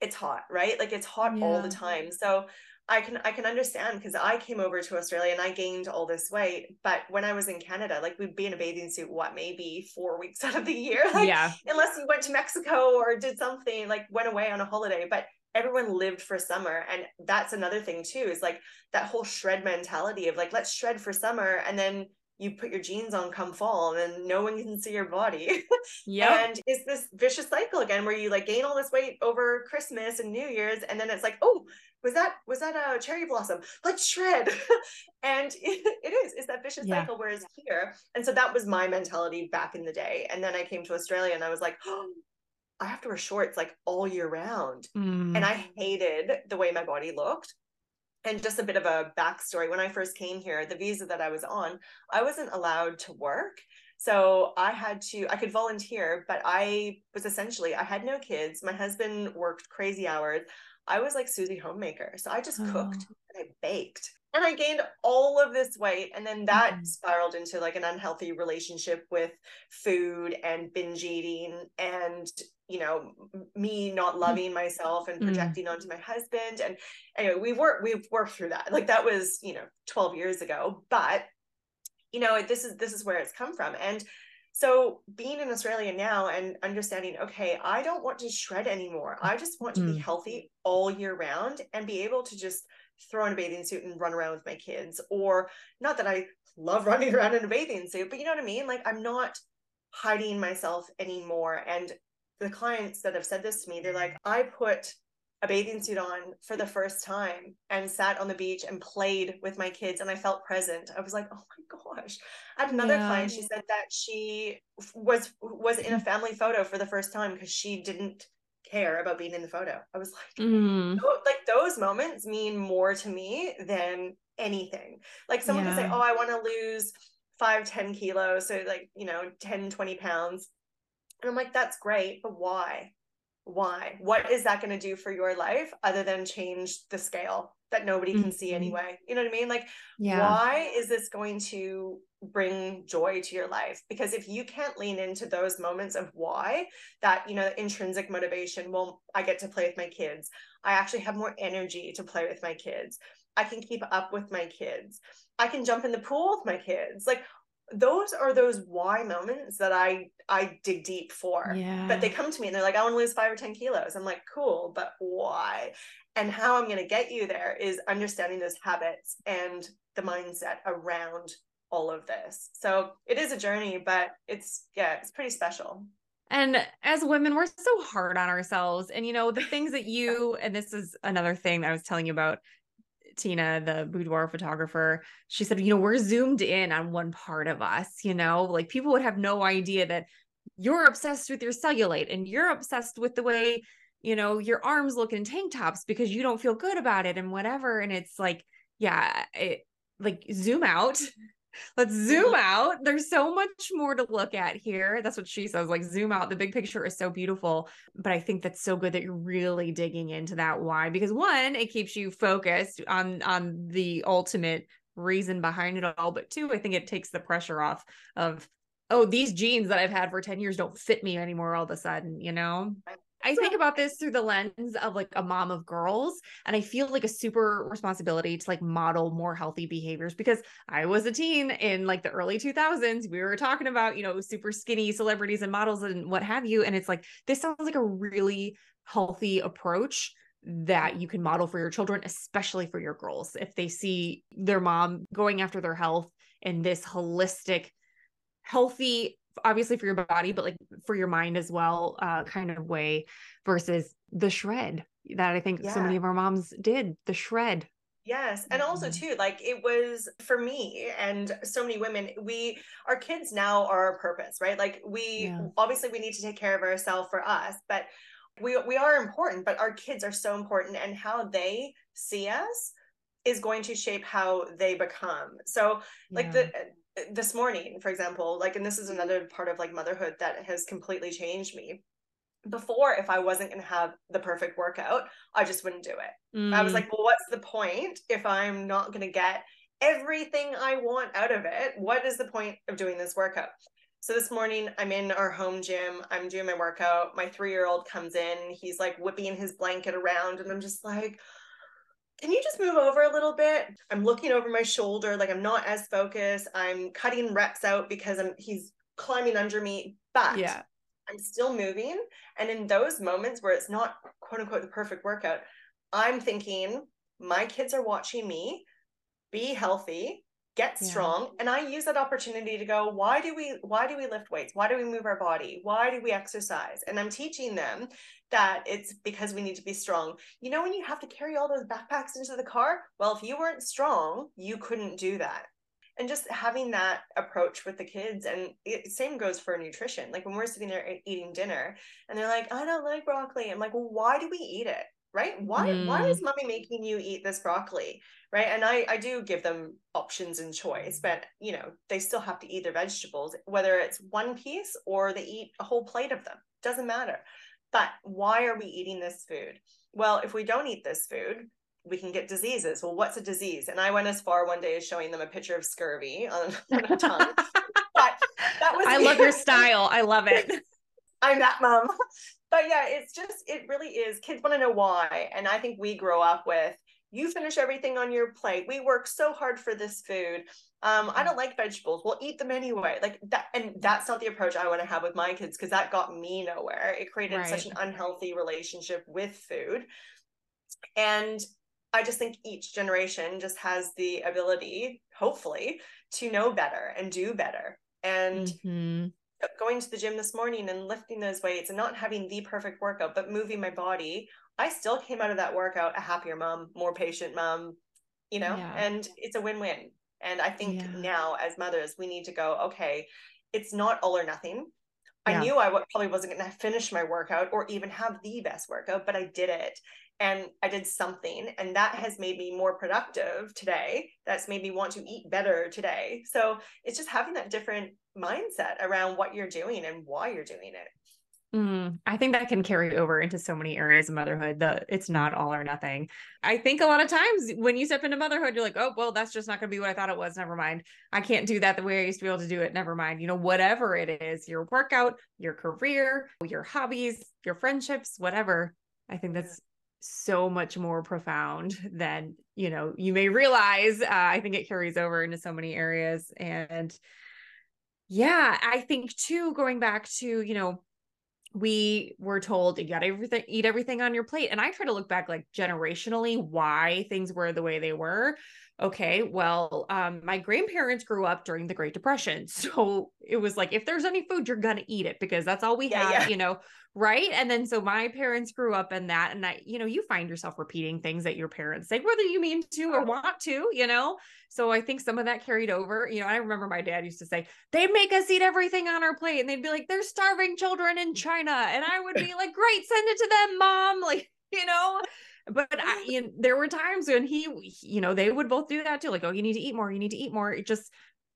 it's hot, right? Like it's hot all the time. So I can understand, because I came over to Australia and I gained all this weight. But when I was in Canada, like we'd be in a bathing suit, maybe 4 weeks out of the year, unless we went to Mexico or did something, like went away on a holiday, but everyone lived for summer. And that's another thing too, is like that whole shred mentality of like, let's shred for summer. And then you put your jeans on come fall and then no one can see your body. Yeah. And it's this vicious cycle again, where you like gain all this weight over Christmas and New Year's. And then it's like, oh, was that a cherry blossom? Let's shred. And it's that vicious cycle. Whereas here, and so that was my mentality back in the day. And then I came to Australia and I was like, oh, I have to wear shorts like all year round. And I hated the way my body looked. And just a bit of a backstory, when I first came here, the visa that I was on, I wasn't allowed to work. So I could volunteer, but I had no kids. My husband worked crazy hours. I was like Susie Homemaker. So I just cooked and I baked and I gained all of this weight. And then that spiraled into like an unhealthy relationship with food and binge eating and, you know, me not loving myself and projecting onto my husband. And anyway, we've worked through that. Like that was, you know, 12 years ago, but you know, this is where it's come from. And so being in Australia now and understanding, okay, I don't want to shred anymore. I just want to be healthy all year round and be able to just throw in a bathing suit and run around with my kids. Or not that I love running around in a bathing suit, but you know what I mean? Like I'm not hiding myself anymore. And the clients that have said this to me, they're like, I put a bathing suit on for the first time and sat on the beach and played with my kids and I felt present. I was like, oh my gosh. I had another client, she said that she was in a family photo for the first time because she didn't care about being in the photo. I was like, like those moments mean more to me than anything. Like someone can say, oh, I want to lose 5-10 kilos. So like, you know, 10-20 pounds. And I'm like, that's great, but why? What is that going to do for your life other than change the scale that nobody can see anyway? You know what I mean? Like, why is this going to bring joy to your life? Because if you can't lean into those moments of why, that, you know, intrinsic motivation, well, I get to play with my kids. I actually have more energy to play with my kids. I can keep up with my kids. I can jump in the pool with my kids. Like, those are those why moments that I dig deep for, but they come to me and they're like, I want to lose 5 or 10 kilos. I'm like, cool, but why? And how I'm going to get you there is understanding those habits and the mindset around all of this. So it is a journey, but it's pretty special. And as women, we're so hard on ourselves. And you know, the things that and this is another thing that I was telling you about, Tina, the boudoir photographer, she said, you know, we're zoomed in on one part of us, you know, like people would have no idea that you're obsessed with your cellulite and you're obsessed with the way, you know, your arms look in tank tops because you don't feel good about it and whatever. And it's like, zoom out. Let's zoom out. There's so much more to look at here. That's what she says, like zoom out. The big picture is so beautiful, but I think that's so good that you're really digging into that why, because one, it keeps you focused on the ultimate reason behind it all. But two, I think it takes the pressure off of, oh, these jeans that I've had for 10 years don't fit me anymore all of a sudden, you know? I think about this through the lens of like a mom of girls, and I feel like a super responsibility to like model more healthy behaviors, because I was a teen in like the early 2000s. We were talking about, you know, super skinny celebrities and models and what have you. And it's like, this sounds like a really healthy approach that you can model for your children, especially for your girls. If they see their mom going after their health in this holistic, healthy, obviously for your body, but like for your mind as well, kind of way, versus the shred that I think so many of our moms did, the shred. Yes. And also too, like it was for me and so many women, our kids now are our purpose, right? Like obviously we need to take care of ourselves for us, but we are important, but our kids are so important, and how they see us is going to shape how they become. So like this morning, for example, like, and this is another part of like motherhood that has completely changed me. Before, if I wasn't going to have the perfect workout, I just wouldn't do it. I was like, well, what's the point if I'm not going to get everything I want out of it? What is the point of doing this workout? So this morning I'm in our home gym. I'm doing my workout. My 3-year-old comes in. He's like whipping his blanket around. And I'm just like, can you just move over a little bit? I'm looking over my shoulder. Like I'm not as focused. I'm cutting reps out because he's climbing under me, but I'm still moving. And in those moments where it's not quote unquote the perfect workout, I'm thinking my kids are watching me be healthy, get strong. And I use that opportunity to go, why do we lift weights? Why do we move our body? Why do we exercise? And I'm teaching them that it's because we need to be strong. You know, when you have to carry all those backpacks into the car, well, if you weren't strong, you couldn't do that. And just having that approach with the kids, and same goes for nutrition. Like when we're sitting there eating dinner and they're like, I don't like broccoli. I'm like, well, why do we eat it? Right? Why is mommy making you eat this broccoli? Right. And I do give them options and choice, but you know, they still have to eat their vegetables, whether it's one piece or they eat a whole plate of them, doesn't matter. But why are we eating this food? Well, if we don't eat this food, we can get diseases. Well, what's a disease? And I went as far one day as showing them a picture of scurvy on a tongue. But that was I love your style. I love it. I'm that mom. But yeah, it really is. Kids want to know why. And I think we grow up with, you finish everything on your plate. We work so hard for this food. I don't like vegetables. We'll eat them anyway. Like that. And that's not the approach I want to have with my kids, because that got me nowhere. It created such an unhealthy relationship with food. And I just think each generation just has the ability, hopefully, to know better and do better. And going to the gym this morning and lifting those weights and not having the perfect workout, but moving my body, I still came out of that workout a happier mom, more patient mom, you know, and it's a win-win. And I think now as mothers, we need to go, okay, it's not all or nothing. I knew I probably wasn't going to finish my workout or even have the best workout, but I did it. And I did something, and that has made me more productive today. That's made me want to eat better today. So it's just having that different mindset around what you're doing and why you're doing it. I think that can carry over into so many areas of motherhood, that it's not all or nothing. I think a lot of times when you step into motherhood, you're like, oh, well, that's just not going to be what I thought it was. Never mind. I can't do that the way I used to be able to do it. Never mind. You know, whatever it is, your workout, your career, your hobbies, your friendships, whatever. I think that's so much more profound than, you know, you may realize. I think it carries over into so many areas. And yeah, I think too, going back to, you know, we were told you got everything, eat everything on your plate. And I try to look back like generationally, why things were the way they were. Okay. Well, my grandparents grew up during the Great Depression. So it was like, if there's any food, you're going to eat it because that's all we have, you know? Right. And then, so my parents grew up in that, and you know, you find yourself repeating things that your parents say, whether you mean to or want to, you know? So I think some of that carried over. You know, I remember my dad used to say, they'd make us eat everything on our plate. And they'd be like, there's starving children in China. And I would be like, great, send it to them, mom. Like, you know, but there were times when you know, they would both do that too. Like, oh, you need to eat more. You need to eat more. It just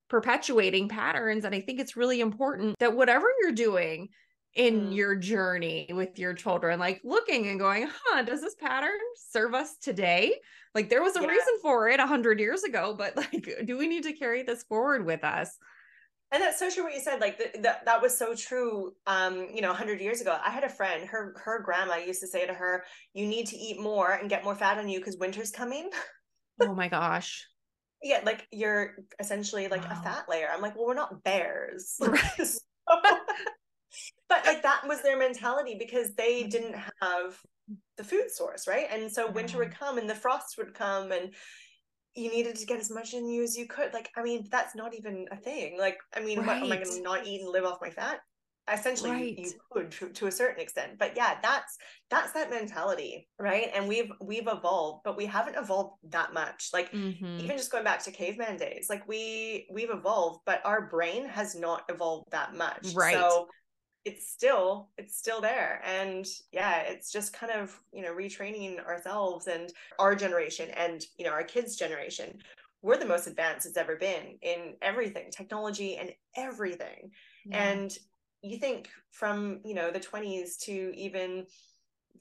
perpetuating patterns. And I think it's really important that whatever you're doing in your journey with your children, like looking and going, does this pattern serve us today? Like there was a reason for it 100 years ago, but like, do we need to carry this forward with us? And that's so true what you said. Like that was so true. You know, 100 years ago, I had a friend, her grandma used to say to her, you need to eat more and get more fat on you because winter's coming. Oh my gosh. Yeah. Like you're essentially like a fat layer. I'm like, well, we're not bears. But like that was their mentality because they didn't have the food source, right? And so winter would come and the frost would come and you needed to get as much in you as you could. Like, I mean, that's not even a thing. Like, I mean, what am I going to not eat and live off my fat? Essentially, you could to a certain extent, but yeah, that's that mentality, right? And we've evolved, but we haven't evolved that much. Like even just going back to caveman days, like we've evolved, but our brain has not evolved that much. Right. So it's still there. And yeah, it's just kind of, you know, retraining ourselves and our generation and, you know, our kids' generation. We're the most advanced it's ever been in everything, technology and everything. Yeah. And you think from, you know, the 20s to even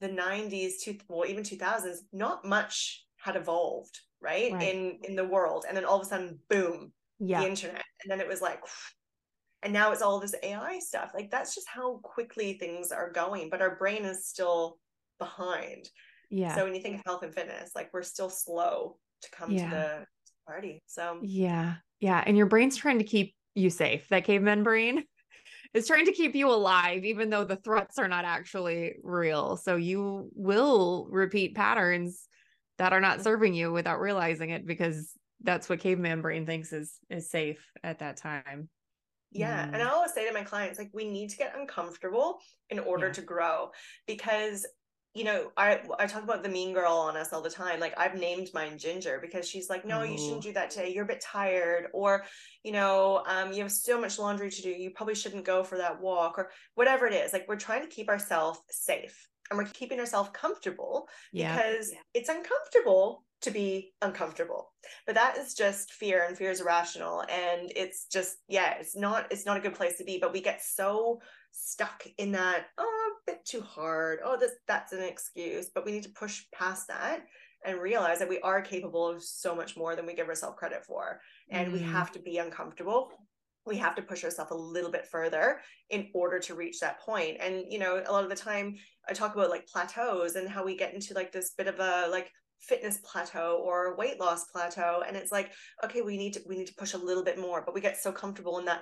the 90s to, well, even 2000s, not much had evolved, right? In the world. And then all of a sudden, boom, the internet. And then it was like, and now it's all this AI stuff. Like, that's just how quickly things are going, but our brain is still behind. Yeah. So when you think of health and fitness, like, we're still slow to come to the party. So yeah. And your brain's trying to keep you safe. That caveman brain is trying to keep you alive, even though the threats are not actually real. So you will repeat patterns that are not serving you without realizing it, because that's what caveman brain thinks is safe at that time. Yeah. And I always say to my clients, like, we need to get uncomfortable in order to grow, because, you know, I talk about the mean girl on us all the time. Like, I've named mine Ginger, because she's like, no, you shouldn't do that today. You're a bit tired, or, you know, you have so much laundry to do. You probably shouldn't go for that walk, or whatever it is. Like, we're trying to keep ourselves safe, and we're keeping ourselves comfortable because it's uncomfortable to be uncomfortable. But that is just fear, and fear is irrational. And it's just, it's not a good place to be, but we get so stuck in that, oh, a bit too hard. Oh, that's an excuse, but we need to push past that and realize that we are capable of so much more than we give ourselves credit for. And we have to be uncomfortable. We have to push ourselves a little bit further in order to reach that point. And, you know, a lot of the time I talk about like plateaus and how we get into like this bit of a like fitness plateau or weight loss plateau. And it's like, okay, we need to push a little bit more, but we get so comfortable in that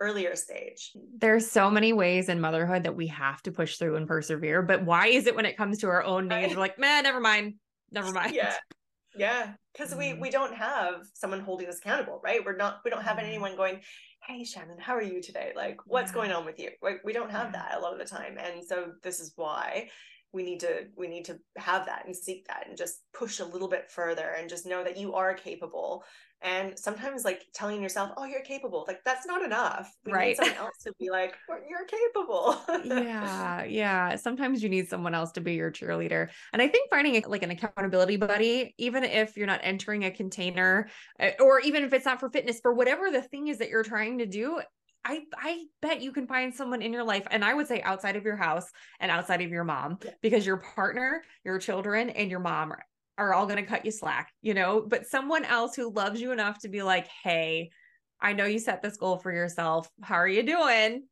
earlier stage. There's so many ways in motherhood that we have to push through and persevere, but why is it when it comes to our own names, we're like, man, never mind. Yeah. Cause we don't have someone holding us accountable, right? We don't have anyone going, hey Shannon, how are you today? Like, what's going on with you? Like, we don't have that a lot of the time. And so this is why we need to have that and seek that and just push a little bit further and just know that you are capable. And sometimes like telling yourself, oh, you're capable. Like, that's not enough. We need someone else to be like, well, you're capable. Yeah. Sometimes you need someone else to be your cheerleader. And I think finding like an accountability buddy, even if you're not entering a container or even if it's not for fitness, for whatever the thing is that you're trying to do, I bet you can find someone in your life. And I would say outside of your house and outside of your mom, because your partner, your children, and your mom are all going to cut you slack, you know, but someone else who loves you enough to be like, hey, I know you set this goal for yourself. How are you doing?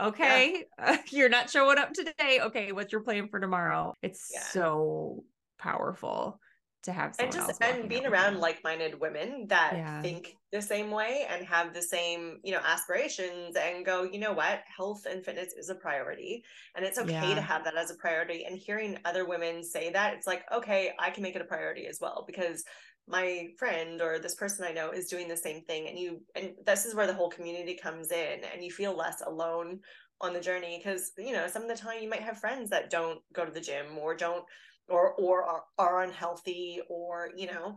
Okay. Yeah. You're not showing up today. Okay. What's your plan for tomorrow? It's so powerful to have someone else. And being around like-minded women that think the same way and have the same, you know, aspirations and go, you know what, health and fitness is a priority, and it's okay to have that as a priority. And hearing other women say that, it's like, okay, I can make it a priority as well, because my friend or this person I know is doing the same thing. And this is where the whole community comes in, and you feel less alone on the journey. Cause you know, some of the time you might have friends that don't go to the gym or don't, or are unhealthy, or, you know,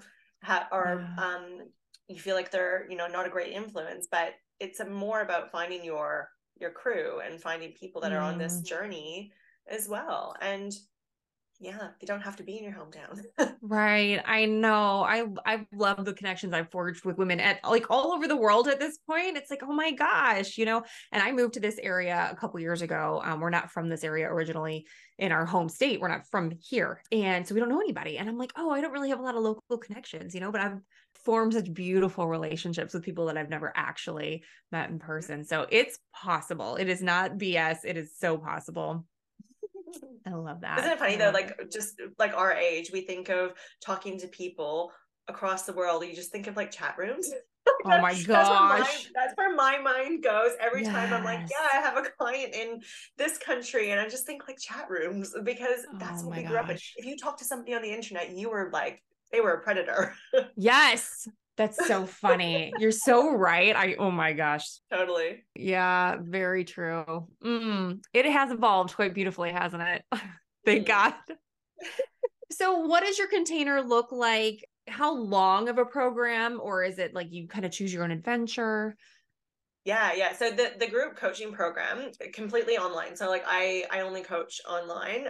you feel like they're, you know, not a great influence. But it's more about finding your crew and finding people that are on this journey as well. And yeah, they don't have to be in your hometown. Right. I know. I love the connections I've forged with women at like all over the world at this point. It's like, oh my gosh, you know, and I moved to this area a couple years ago. We're not from this area originally in our home state. We're not from here. And so we don't know anybody. And I'm like, oh, I don't really have a lot of local connections, you know, but I've formed such beautiful relationships with people that I've never actually met in person. So it's possible. It is not BS. It is so possible. I love that. Isn't it funny though? Like just like our age, we think of talking to people across the world. You just think of like chat rooms. Oh my gosh. That's where my mind goes every time. I'm like, yeah, I have a client in this country. And I just think like chat rooms, because that's what we grew up in. If you talk to somebody on the internet, you were like, they were a predator. Yes. That's so funny. You're so right. Oh my gosh. Totally. Yeah. Very true. It has evolved quite beautifully, hasn't it? Thank God. So what does your container look like? How long of a program, or is it like you kind of choose your own adventure? Yeah. So the group coaching program, completely online. So like I only coach online,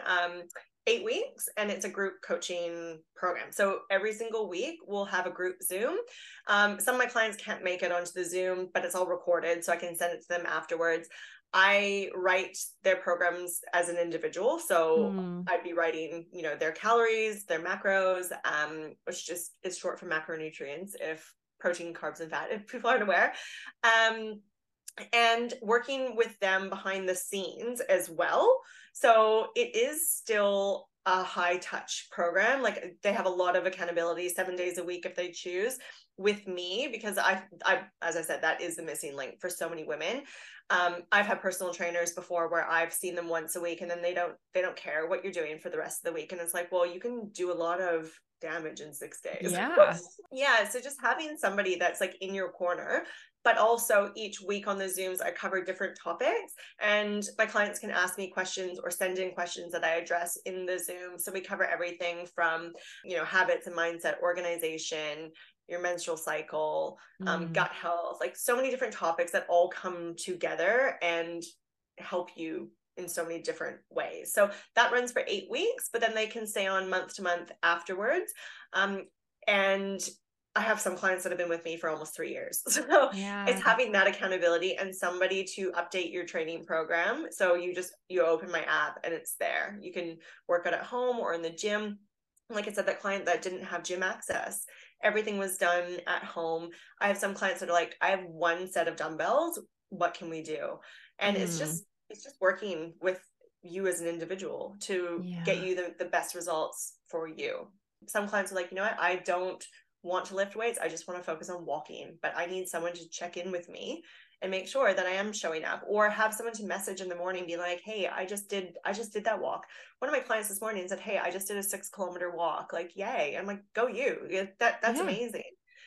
8 weeks, and it's a group coaching program. So every single week we'll have a group Zoom. Some of my clients can't make it onto the Zoom, but it's all recorded so I can send it to them afterwards. I write their programs as an individual. So I'd be writing, their calories, their macros, which just is short for macronutrients, if protein, carbs, and fat, if people aren't aware, and working with them behind the scenes as well. So it is still a high touch program. Like they have a lot of accountability 7 days a week if they choose with me, because I, as I said, that is the missing link for so many women. I've had personal trainers before where I've seen them once a week and then they don't care what you're doing for the rest of the week. And it's like, well, you can do a lot of damage in 6 days. Yeah. Yeah. So just having somebody that's like in your corner, but also each week on the Zooms, I cover different topics and my clients can ask me questions or send in questions that I address in the Zoom. So we cover everything from, habits and mindset, organization, your menstrual cycle, gut health, like so many different topics that all come together and help you in so many different ways. So that runs for 8 weeks, but then they can stay on month to month afterwards. And I have some clients that have been with me for almost 3 years. So it's having that accountability and somebody to update your training program. So you open my app and it's there. You can work out at home or in the gym. Like I said, that client that didn't have gym access, everything was done at home. I have some clients that are like, I have one set of dumbbells. What can we do? And it's just working with you as an individual to get you the best results for you. Some clients are like, you know what? I don't want to lift weights. I just want to focus on walking, but I need someone to check in with me and make sure that I am showing up, or have someone to message in the morning, be like, hey, I just did that walk. One of my clients this morning said, hey, I just did a 6-kilometer walk. Like, yay. I'm like, go you. That's amazing.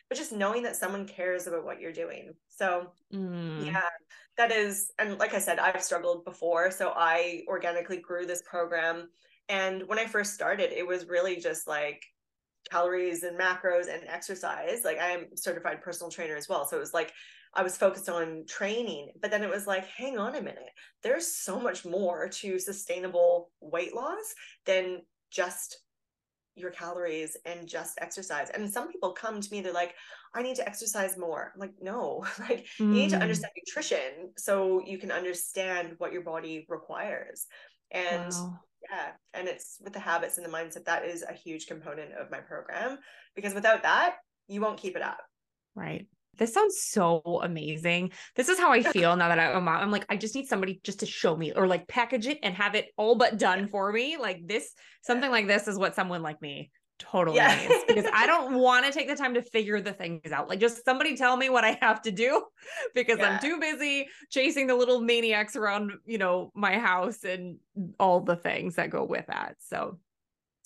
But just knowing that someone cares about what you're doing. So that is, and like I said, I've struggled before. So I organically grew this program. And when I first started, it was really just like calories and macros and exercise. Like I am a certified personal trainer as well. So it was like, I was focused on training, but then it was like, hang on a minute. There's so much more to sustainable weight loss than just your calories and just exercise. And some people come to me, they're like, I need to exercise more. I'm like, no, like you need to understand nutrition so you can understand what your body requires. And and it's with the habits and the mindset, that is a huge component of my program, because without that, you won't keep it up. Right. This sounds so amazing. This is how I feel now that I'm out. I'm like, I just need somebody just to show me, or like package it and have it all but done for me. Like this, something like this is what someone like me totally needs, because I don't want to take the time to figure the things out. Like just somebody tell me what I have to do, because I'm too busy chasing the little maniacs around, my house and all the things that go with that. So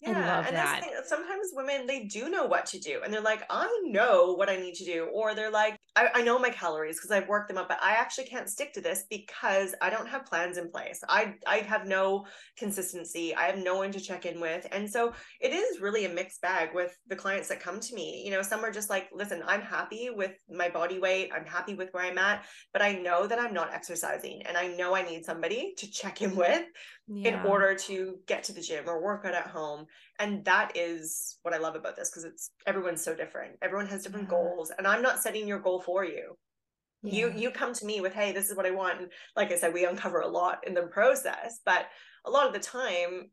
I love that. Sometimes women, they do know what to do and they're like, I know what I need to do. Or they're like, I know my calories because I've worked them up, but I actually can't stick to this because I don't have plans in place. I have no consistency. I have no one to check in with. And so it is really a mixed bag with the clients that come to me. Some are just like, listen, I'm happy with my body weight. I'm happy with where I'm at, but I know that I'm not exercising and I know I need somebody to check in with in order to get to the gym or work out at home. And that is what I love about this, because everyone's so different. Everyone has different goals, and I'm not setting your goal for you. You come to me with, hey, this is what I want. And like I said, we uncover a lot in the process, but a lot of the time,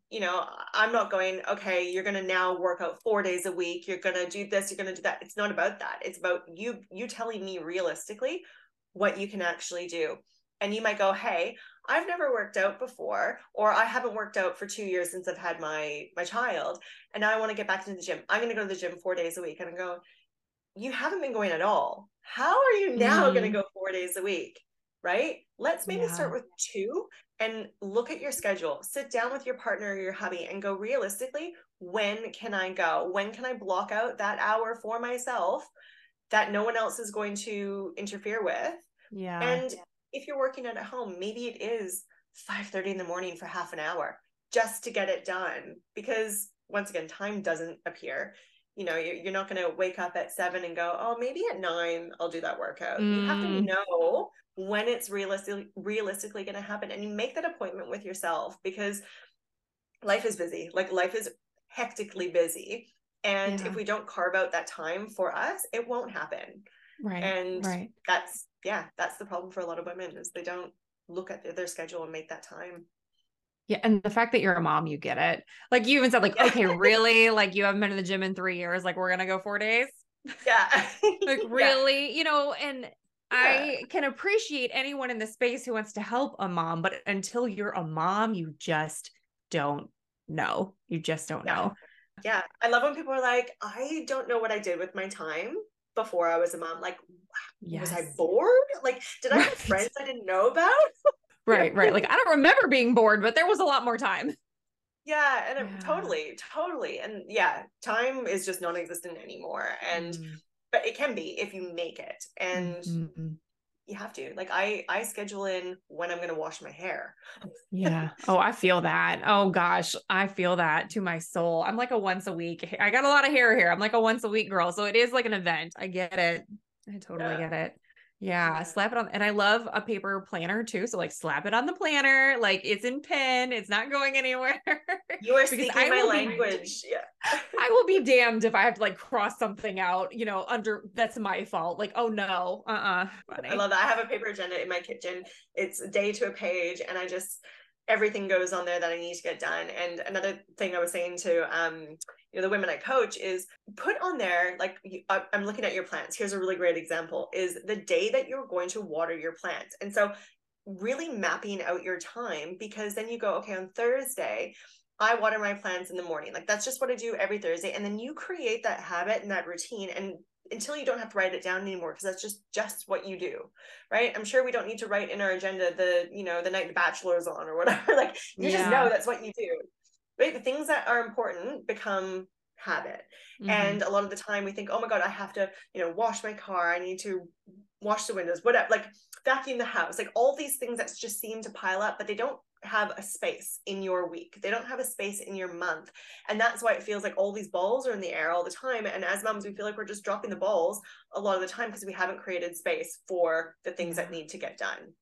I'm not going, okay, you're going to now work out 4 days a week. You're going to do this. You're going to do that. It's not about that. It's about you telling me realistically what you can actually do. And you might go, hey, I've never worked out before, or I haven't worked out for 2 years since I've had my child, and I want to get back into the gym. I'm going to go to the gym 4 days a week. And I go, you haven't been going at all. How are you now going to go 4 days a week? Right? Let's maybe start with 2 and look at your schedule. Sit down with your partner or your hubby and go realistically, when can I go? When can I block out that hour for myself that no one else is going to interfere with? Yeah. And if you're working out at home, maybe it is 5:30 in the morning for half an hour just to get it done. Because once again, time doesn't appear. You know, you're not going to wake up at 7 and go, oh, maybe at 9, I'll do that workout. You have to know when it's realistically going to happen. And you make that appointment with yourself, because life is busy. Like, life is hectically busy. And if we don't carve out that time for us, it won't happen. Right. And that's the problem for a lot of women, is they don't look at their schedule and make that time. Yeah. And the fact that you're a mom, you get it. Like, you even said, like, okay, really? Like, you haven't been in the gym in 3 years. Like, we're going to go 4 days. Yeah. Like, really, you know, and I can appreciate anyone in the space who wants to help a mom, but until you're a mom, you just don't know. You just don't know. Yeah. I love when people are like, I don't know what I did with my time before I was a mom. Like, was I bored? Like, did I have friends I didn't know about? Right. Like, I don't remember being bored, but there was a lot more time. Yeah. And totally. And time is just non-existent anymore. And, but it can be if you make it, and you have to, like, I schedule in when I'm going to wash my hair. Oh, I feel that. Oh gosh. I feel that to my soul. I'm like a once a week. I got a lot of hair here. I'm like a once a week girl. So it is like an event. I get it. I totally get it. Yeah. Slap it on. And I love a paper planner too. So like, slap it on the planner. Like, it's in pen. It's not going anywhere. You are speaking my language. I will be damned if I have to like cross something out, you know, under, that's my fault. Like, oh no. Funny. I love that. I have a paper agenda in my kitchen. It's a day to a page. And I just, everything goes on there that I need to get done. And another thing I was saying to, you know, the women I coach is, put on there, like, I'm looking at your plants. Here's a really great example, is the day that you're going to water your plants. And so really mapping out your time, because then you go, okay, on Thursday, I water my plants in the morning. Like, that's just what I do every Thursday. And then you create that habit and that routine, and until you don't have to write it down anymore, because that's just what you do. Right. I'm sure we don't need to write in our agenda the night the Bachelor's on or whatever. Like, you just know that's what you do. Right? The things that are important become habit. And a lot of the time we think, oh my God, I have to, you know, wash my car. I need to wash the windows, whatever, like vacuum the house, like all these things that just seem to pile up, but they don't have a space in your week. They don't have a space in your month. And that's why it feels like all these balls are in the air all the time. And as moms, we feel like we're just dropping the balls a lot of the time because we haven't created space for the things that need to get done.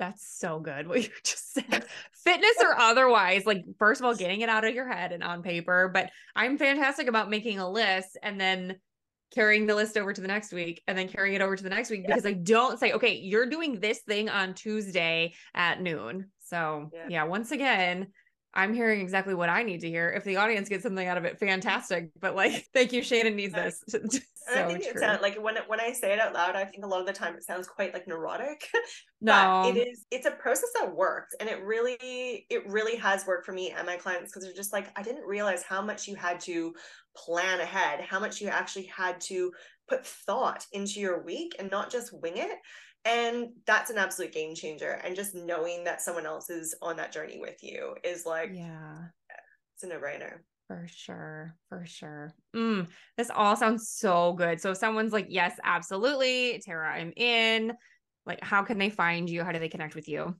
That's so good what you just said. Fitness or otherwise, like, first of all, getting it out of your head and on paper, but I'm fantastic about making a list and then carrying the list over to the next week and then carrying it over to the next week, because I don't say, okay, you're doing this thing on Tuesday at noon. So once again, I'm hearing exactly what I need to hear. If the audience gets something out of it, fantastic. But like, thank you, Shannon needs this. So I think it sounds like when I say it out loud, I think a lot of the time it sounds quite like neurotic. No, but it's a process that works. And it really has worked for me and my clients, because they're just like, I didn't realize how much you had to plan ahead, how much you actually had to put thought into your week and not just wing it. And that's an absolute game changer. And just knowing that someone else is on that journey with you is like, it's a no-brainer. For sure. This all sounds so good. So if someone's like, yes, absolutely, Tara, I'm in, like, how can they find you? How do they connect with you?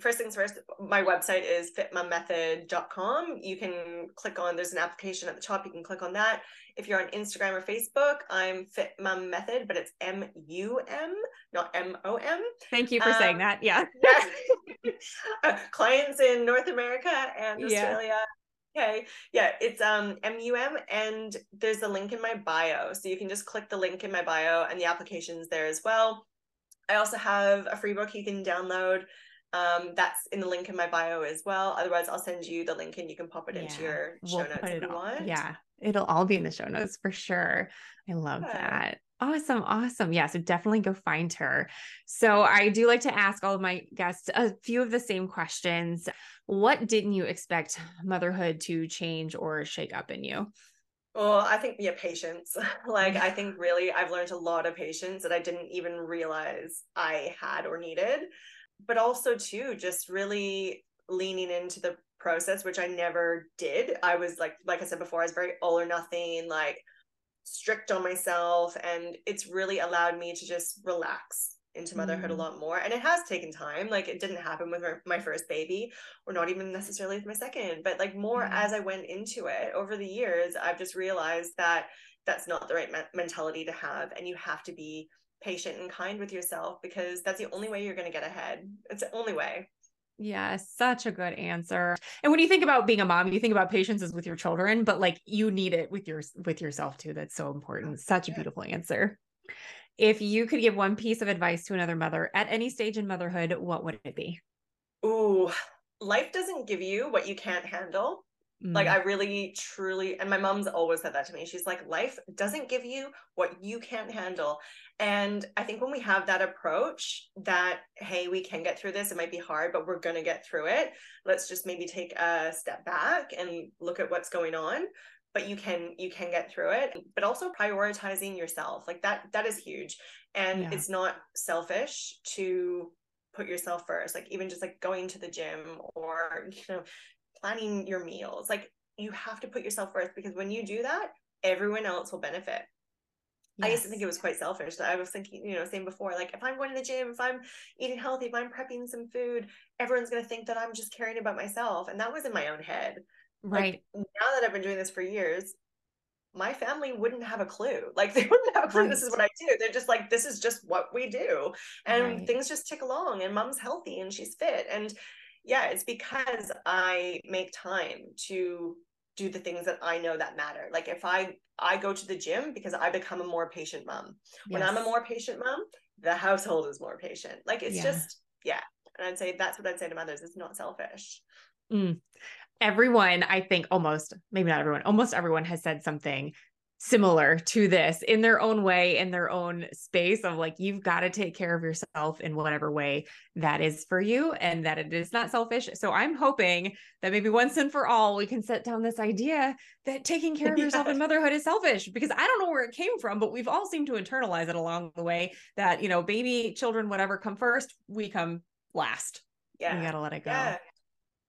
First things first, my website is fitmummethod.com. You can click on, there's an application at the top. You can click on that. If you're on Instagram or Facebook, I'm Fit Mum Method, but it's MUM, not MOM. Thank you for saying that. Yeah. Clients in North America and Australia. Okay. Yeah. It's MUM, and there's a link in my bio. So you can just click the link in my bio, and the application's there as well. I also have a free book you can download. That's in the link in my bio as well. Otherwise, I'll send you the link and you can pop it into your show notes if you want. Yeah, it'll all be in the show notes for sure. I love that. Awesome. Yeah. So definitely go find her. So I do like to ask all of my guests a few of the same questions. What didn't you expect motherhood to change or shake up in you? Well, I think, yeah, patience. Like, I think really I've learned a lot of patience that I didn't even realize I had or needed, but also too, just really leaning into the process, which I never did. I was like I said before, I was very all or nothing, like strict on myself. And it's really allowed me to just relax into motherhood a lot more. And it has taken time. Like, it didn't happen with my first baby, or not even necessarily with my second, but like more as I went into it over the years, I've just realized that that's not the right mentality to have. And you have to be patient and kind with yourself, because that's the only way you're going to get ahead. It's the only way. Yeah, such a good answer. And when you think about being a mom, you think about patience is with your children, but like you need it with yourself too. That's so important. Such a beautiful answer. If you could give one piece of advice to another mother at any stage in motherhood, what would it be? Ooh, life doesn't give you what you can't handle. Like, I really, truly, and my mom's always said that to me. She's like, life doesn't give you what you can't handle. And I think when we have that approach that, hey, we can get through this, it might be hard, but we're going to get through it. Let's just maybe take a step back and look at what's going on. But you can get through it, but also prioritizing yourself. Like, that is huge. And it's not selfish to put yourself first. Like, even just like going to the gym, or, you know, planning your meals. Like, you have to put yourself first, because when you do that, everyone else will benefit. Yes. I used to think it was quite selfish. I was thinking, you know, same before, like, if I'm going to the gym, if I'm eating healthy, if I'm prepping some food, everyone's going to think that I'm just caring about myself. And that was in my own head. Right. Like, now that I've been doing this for years, my family wouldn't have a clue. Like, they wouldn't have a clue. Right. This is what I do. They're just like, this is just what we do. And things just tick along, and mom's healthy and she's fit. And yeah, it's because I make time to do the things that I know that matter. Like, if I go to the gym because I become a more patient mom. Yes. When I'm a more patient mom, the household is more patient. Like, it's just, And I'd say that's what I'd say to mothers. It's not selfish. Everyone, I think almost, maybe not everyone, almost everyone has said something similar to this in their own way, in their own space of like, you've got to take care of yourself in whatever way that is for you, and that it is not selfish. So I'm hoping that maybe once and for all, we can set down this idea that taking care of yourself in motherhood is selfish, because I don't know where it came from, but we've all seemed to internalize it along the way that, you know, baby, children, whatever come first, we come last. Yeah. We got to let it go. Yeah.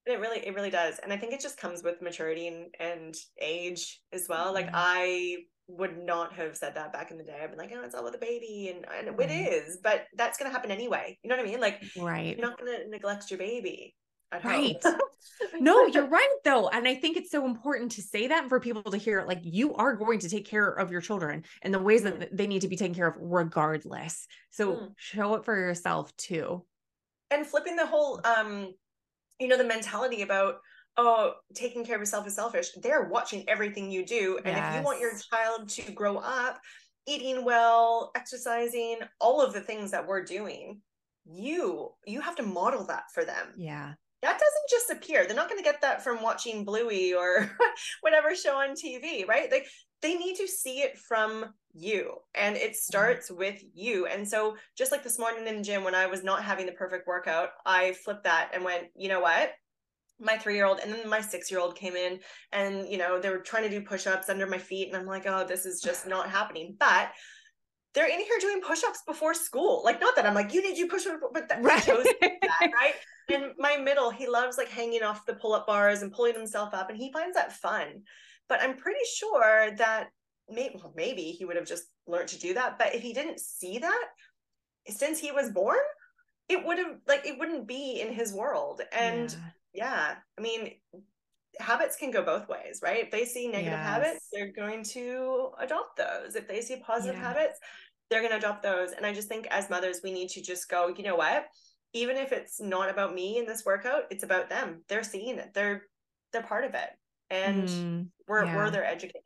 It really does. And I think it just comes with maturity and age as well. Like, I would not have said that back in the day. I've been like, oh, it's all about the baby. And it is, but that's going to happen anyway. You know what I mean? Like, you're not going to neglect your baby. Right. No, you're right though. And I think it's so important to say that, and for people to hear it, like, you are going to take care of your children and the ways that they need to be taken care of regardless. So show it for yourself too. And flipping the whole, you know, the mentality about, oh, taking care of yourself is selfish. They're watching everything you do. And if you want your child to grow up eating well, exercising, all of the things that we're doing, you have to model that for them. Yeah. That doesn't just appear. They're not going to get that from watching Bluey or whatever show on TV, right? Like, they need to see it from you, and it starts with you. And so just like this morning in the gym, when I was not having the perfect workout, I flipped that and went, you know what? My 3-year-old and then my 6-year-old came in, and, you know, they were trying to do push-ups under my feet. And I'm like, oh, this is just not happening. But they're in here doing push-ups before school. Like, not that I'm like, you need to push-ups, but that chose that, right? And my middle, he loves like hanging off the pull-up bars and pulling himself up, and he finds that fun. But I'm pretty sure that maybe he would have just learned to do that. But if he didn't see that since he was born, it wouldn't be in his world. And I mean, habits can go both ways, right? If they see negative habits, they're going to adopt those. If they see positive habits, they're going to adopt those. And I just think as mothers, we need to just go, you know what? Even if it's not about me in this workout, it's about them. They're seeing it. They're part of it. And we're their educators.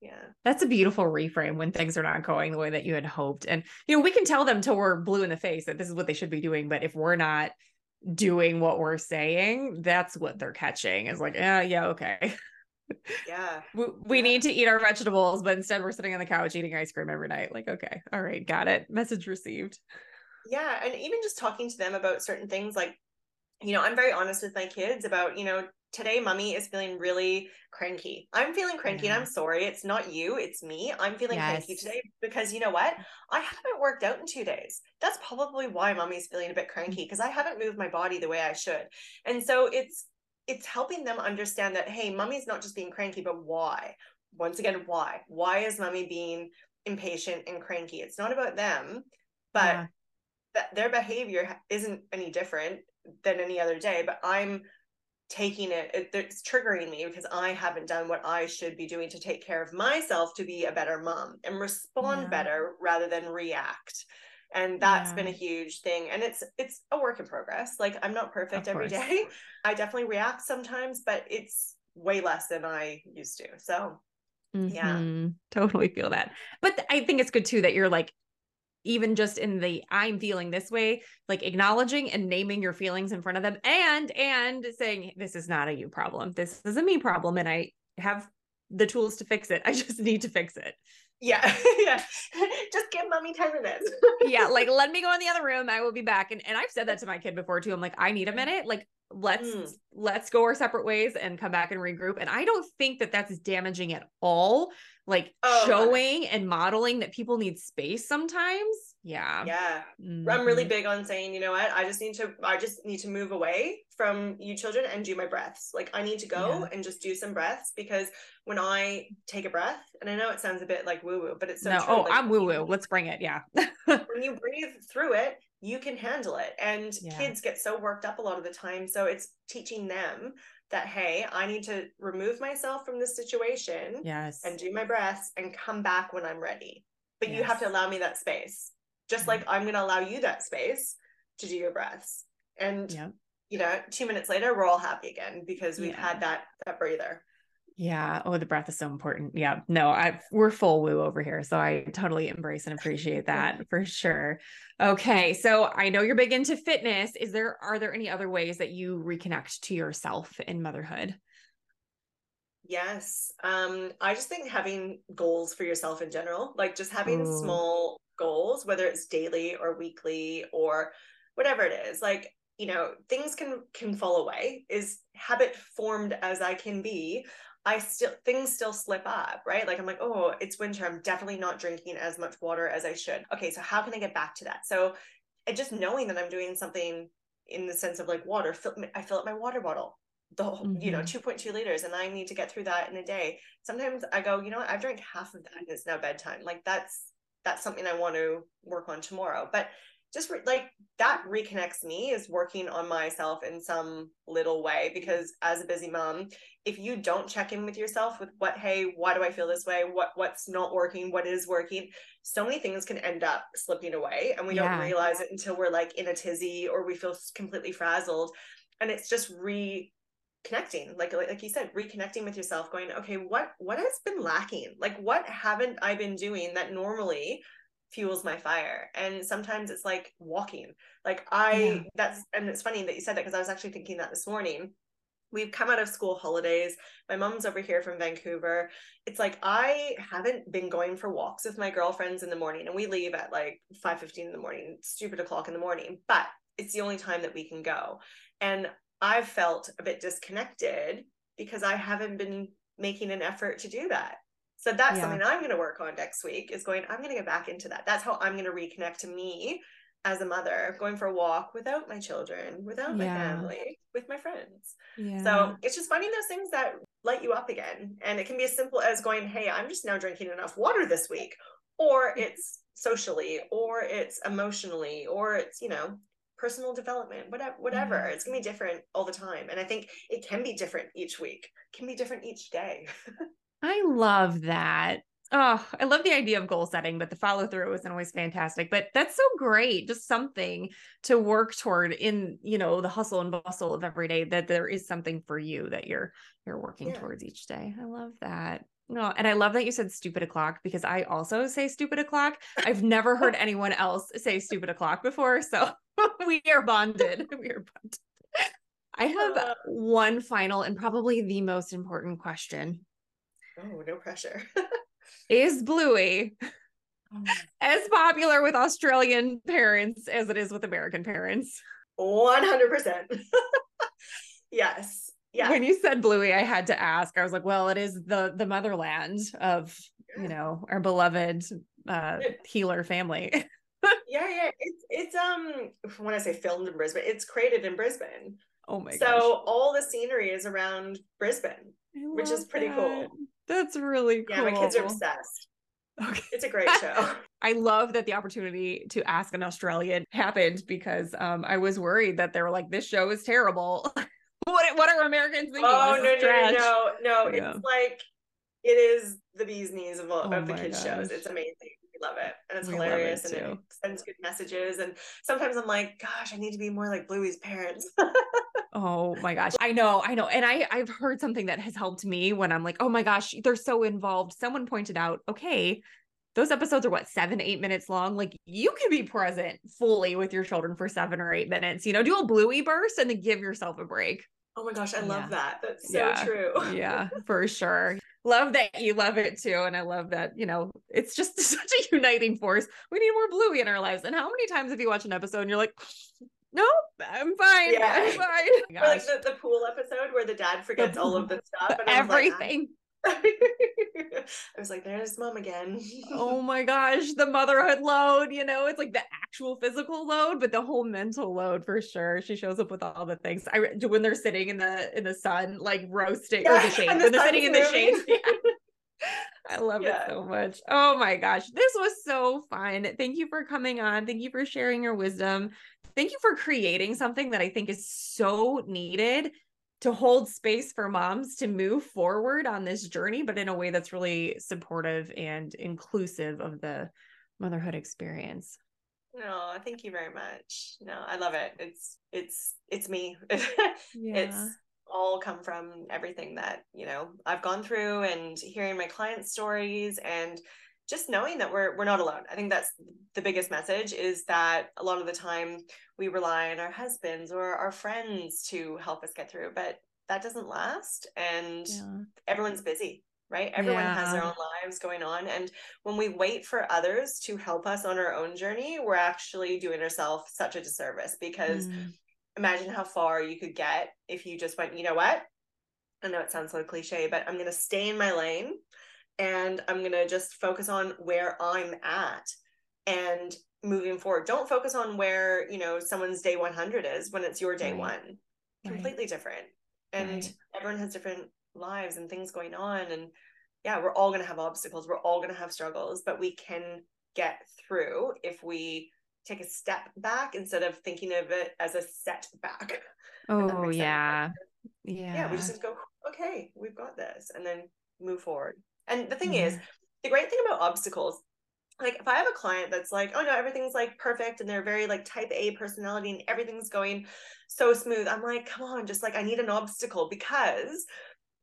Yeah. That's a beautiful reframe when things are not going the way that you had hoped. And, you know, we can tell them till we're blue in the face that this is what they should be doing. But if we're not doing what we're saying, that's what they're catching. It's like, yeah, okay. Yeah. we need to eat our vegetables, but instead we're sitting on the couch eating ice cream every night. Like, okay. All right. Got it. Message received. Yeah. And even just talking to them about certain things, like, you know, I'm very honest with my kids about, you know, today mummy is feeling really cranky. I'm feeling cranky and I'm sorry. It's not you, it's me. I'm feeling cranky today because you know what? I haven't worked out in 2 days. That's probably why mummy's feeling a bit cranky because I haven't moved my body the way I should. And so it's helping them understand that, hey, mummy's not just being cranky, but why? Once again, why? Why is mummy being impatient and cranky? It's not about them, but their behavior isn't any different than any other day, but I'm taking it, it's triggering me because I haven't done what I should be doing to take care of myself to be a better mom and respond better rather than react. And that's been a huge thing. And it's a work in progress. Like I'm not perfect every day. I definitely react sometimes, but it's way less than I used to. So yeah, totally feel that. But I think it's good too, that you're like, even just in the, I'm feeling this way, like acknowledging and naming your feelings in front of them and saying, this is not a you problem. This is a me problem. And I have the tools to fix it. I just need to fix it. Yeah. Yeah. Just give mommy 10 minutes. Yeah. Like, let me go in the other room. I will be back. And I've said that to my kid before too. I'm like, I need a minute. Like, let's go our separate ways and come back and regroup. And I don't think that that's damaging at all. Like showing and modeling that people need space sometimes. Yeah. Yeah. I'm really big on saying, you know what? I just need to move away from you children and do my breaths. Like I need to go and just do some breaths, because when I take a breath, and I know it sounds a bit like woo woo, but it's so true. Oh, like, I'm woo woo. Let's bring it. Yeah. When you breathe through it, you can handle it. And kids get so worked up a lot of the time. So it's teaching them that, hey, I need to remove myself from this situation and do my breaths and come back when I'm ready. But you have to allow me that space. Just like I'm going to allow you that space to do your breaths. And, you know, 2 minutes later, we're all happy again because we've had that breather. Yeah. Oh, the breath is so important. Yeah. No, we're full woo over here. So I totally embrace and appreciate that for sure. Okay. So I know you're big into fitness. Are there any other ways that you reconnect to yourself in motherhood? Yes. I just think having goals for yourself in general, like just having small goals, whether it's daily or weekly or whatever it is, like, you know, things can fall away. Is habit formed as I can be, things still slip up, right? Like I'm like, oh, it's winter. I'm definitely not drinking as much water as I should. Okay. So how can I get back to that? So just knowing that I'm doing something in the sense of like water, I fill up my water bottle, the whole, you know, 2.2 liters. And I need to get through that in a day. Sometimes I go, you know what? I've drank half of that and it's now bedtime. Like that's something I want to work on tomorrow. But just like that reconnects me, is working on myself in some little way, because as a busy mom, if you don't check in with yourself with why do I feel this way? What's not working? What is working? So many things can end up slipping away and we don't realize it until we're like in a tizzy or we feel completely frazzled. And it's just reconnecting, like you said, reconnecting with yourself, going, okay, what has been lacking? Like what haven't I been doing that normally fuels my fire? And sometimes it's like walking. Like and it's funny that you said that, because I was actually thinking that this morning. We've come out of school holidays. My mom's over here from Vancouver. It's like, I haven't been going for walks with my girlfriends in the morning, and we leave at like 5:15 in the morning, stupid o'clock in the morning, but it's the only time that we can go. And I've felt a bit disconnected because I haven't been making an effort to do that. So that's something I'm going to work on next week, is I'm going to get back into that. That's how I'm going to reconnect to me as a mother, going for a walk without my children, without my family, with my friends. Yeah. So it's just finding those things that light you up again. And it can be as simple as going, hey, I'm just now drinking enough water this week, or it's socially, or it's emotionally, or it's, you know, personal development, whatever. It's going to be different all the time. And I think it can be different each week, it can be different each day. I love that. Oh, I love the idea of goal setting, but the follow through isn't always fantastic. But that's so great. Just something to work toward in, you know, the hustle and bustle of every day, that there is something for you that you're working towards each day. I love that. No, and I love that you said stupid o'clock, because I also say stupid o'clock. I've never heard anyone else say stupid o'clock before. So we are bonded. We are bonded. I have one final and probably the most important question. Oh, no pressure. Is Bluey as popular with Australian parents as it is with American parents? 100%. Yes. Yeah. When you said Bluey, I had to ask. I was like, well, it is the motherland of, you know, our beloved Heeler family. Yeah. It's when I say filmed in Brisbane, it's created in Brisbane. Oh my gosh. So all the scenery is around Brisbane, which is pretty cool. That's really cool. Yeah, my kids are obsessed. Okay. It's a great show. I love that the opportunity to ask an Australian happened because I was worried that they were like, this show is terrible. What are Americans thinking? Oh, no. Yeah. It's like, it is the bee's knees of the kids' shows. It's amazing. We love it. And it's hilarious. And it sends good messages. And sometimes I'm like, gosh, I need to be more like Bluey's parents. Oh my gosh. I know. And I've heard something that has helped me when I'm like, oh my gosh, they're so involved. Someone pointed out, okay, those episodes are 7-8 minutes long. Like you can be present fully with your children for 7 or 8 minutes, you know, do a Bluey burst and then give yourself a break. Oh my gosh. I love that. That's so true. Yeah, for sure. Love that you love it too. And I love that, you know, it's just such a uniting force. We need more Bluey in our lives. And how many times have you watched an episode and you're like, nope, I'm fine. Yeah. I'm fine. Or like the pool episode where the dad forgets all of the stuff. And everything. I was like, there's mom again. Oh my gosh. The motherhood load, you know, it's like the actual physical load, but the whole mental load for sure. She shows up with all the things. When they're sitting in the sun, like roasting or the shade, when they're sitting in the shade. Yeah. I love it so much. Oh my gosh. This was so fun. Thank you for coming on. Thank you for sharing your wisdom. Thank you for creating something that I think is so needed to hold space for moms to move forward on this journey, but in a way that's really supportive and inclusive of the motherhood experience. No, thank you very much. No, I love it. It's me. It's all come from everything that, you know, I've gone through and hearing my clients' stories and just knowing that we're not alone. I think that's the biggest message, is that a lot of the time we rely on our husbands or our friends to help us get through, but that doesn't last. And everyone's busy, right? Everyone has their own lives going on. And when we wait for others to help us on our own journey, we're actually doing ourselves such a disservice, because imagine how far you could get if you just went, you know what? I know it sounds so cliche, but I'm going to stay in my lane. And I'm going to just focus on where I'm at and moving forward. Don't focus on where, you know, someone's day 100 is when it's your day one. Completely different. And everyone has different lives and things going on. And yeah, we're all going to have obstacles. We're all going to have struggles, but we can get through if we take a step back instead of thinking of it as a setback. Oh, yeah. Yeah. Yeah. We just have to go, okay, we've got this, and then move forward. And the thing is, the great thing about obstacles, like if I have a client that's like, oh no, everything's like perfect, and they're very like type A personality and everything's going so smooth, I'm like, come on, just like, I need an obstacle, because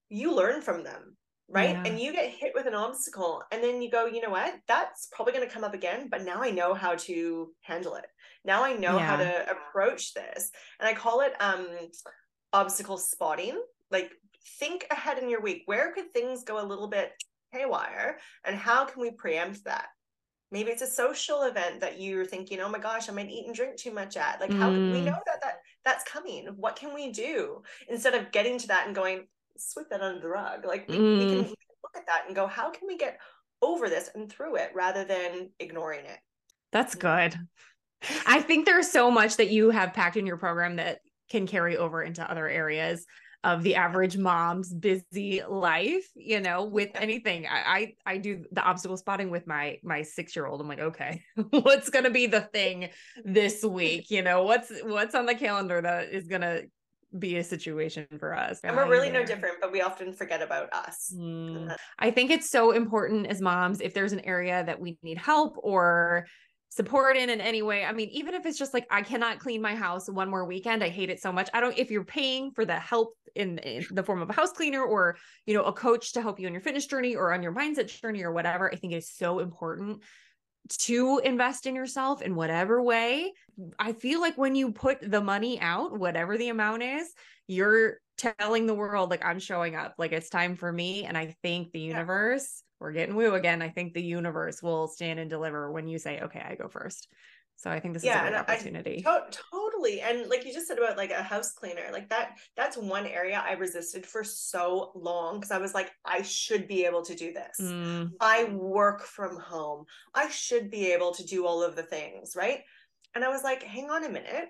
you learn from them, right? Yeah. And you get hit with an obstacle and then you go, you know what, that's probably going to come up again, but now I know how to handle it. Now I know how to approach this. And I call it obstacle spotting. Like, think ahead in your week, where could things go a little bit haywire, and how can we preempt that? Maybe it's a social event that you're thinking, oh my gosh, I might eat and drink too much at. Like, how we know that's coming. What can we do instead of getting to that and going, sweep that under the rug? Like we can look at that and go, how can we get over this and through it rather than ignoring it? That's good. I think there's so much that you have packed in your program that can carry over into other areas of the average mom's busy life, you know, with anything. I do the obstacle spotting with my 6-year-old. I'm like, okay, what's going to be the thing this week? You know, what's on the calendar that is going to be a situation for us. And we're really no different, but we often forget about us. I think it's so important as moms, if there's an area that we need help or support in any way. I mean, even if it's just like, I cannot clean my house one more weekend. I hate it so much. If you're paying for the help in the form of a house cleaner or, you know, a coach to help you on your fitness journey or on your mindset journey or whatever, I think it's so important to invest in yourself in whatever way. I feel like when you put the money out, whatever the amount is, you're telling the world, like, I'm showing up, like it's time for me. And I think the universe, we're getting woo again, I think the universe will stand and deliver when you say, okay, I go first. So I think this is a great opportunity. Totally. And like you just said about like a house cleaner, like that's one area I resisted for so long. Cause I was like, I should be able to do this. Mm. I work from home. I should be able to do all of the things. Right. And I was like, hang on a minute.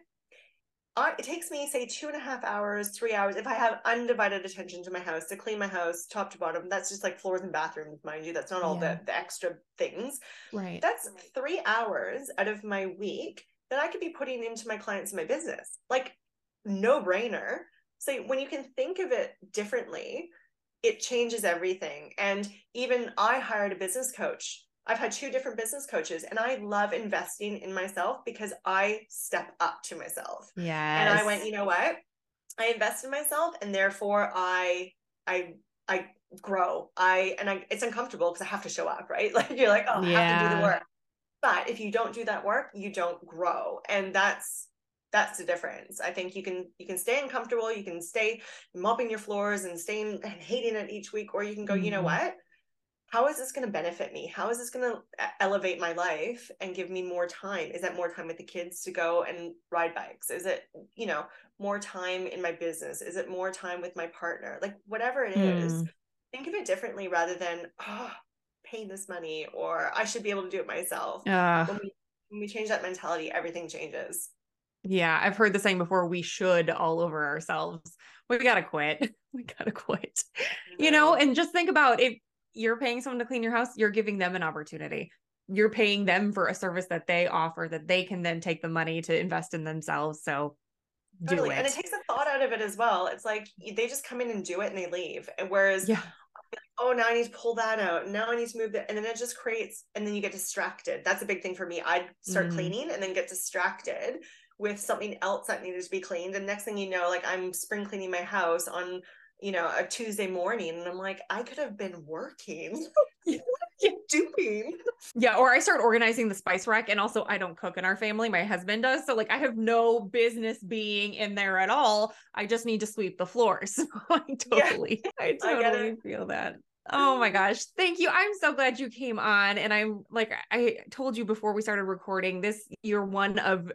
It takes me, say, 2.5 hours, 3 hours, if I have undivided attention to my house, to clean my house top to bottom. That's just like floors and bathrooms, mind you. That's not all the extra things. Right. That's 3 hours out of my week that I could be putting into my clients and my business. Like, no brainer. So when you can think of it differently, it changes everything. And even I hired a business coach. I've had 2 different business coaches, and I love investing in myself because I step up to myself. Yes. And I went, you know what? I invest in myself, and therefore I grow. It's uncomfortable because I have to show up, right? Like you're like, oh, I have to do the work. But if you don't do that work, you don't grow. And that's the difference. I think you can stay uncomfortable. You can stay mopping your floors and staying and hating it each week, or you can go, you know what? How is this going to benefit me? How is this going to elevate my life and give me more time? Is that more time with the kids to go and ride bikes? Is it, more time in my business? Is it more time with my partner? Like whatever it is, think of it differently rather than, pay this money or I should be able to do it myself. When we change that mentality, everything changes. Yeah. I've heard the saying before, we should all over ourselves. We got to quit. Mm-hmm. And just think about it. You're paying someone to clean your house. You're giving them an opportunity. You're paying them for a service that they offer that they can then take the money to invest in themselves. So totally. Do it. And it takes the thought out of it as well. It's like, they just come in and do it and they leave. And whereas, now I need to pull that out. Now I need to move that. And then it just creates, and then you get distracted. That's a big thing for me. I'd start cleaning and then get distracted with something else that needed to be cleaned. And next thing you know, like I'm spring cleaning my house on a Tuesday morning. And I'm like, I could have been working. What are you doing? Yeah. Or I start organizing the spice rack. And also I don't cook in our family. My husband does. So like, I have no business being in there at all. I just need to sweep the floors. So I totally feel that. Oh my gosh. Thank you. I'm so glad you came on. And I'm like, I told you before we started recording this, you're one of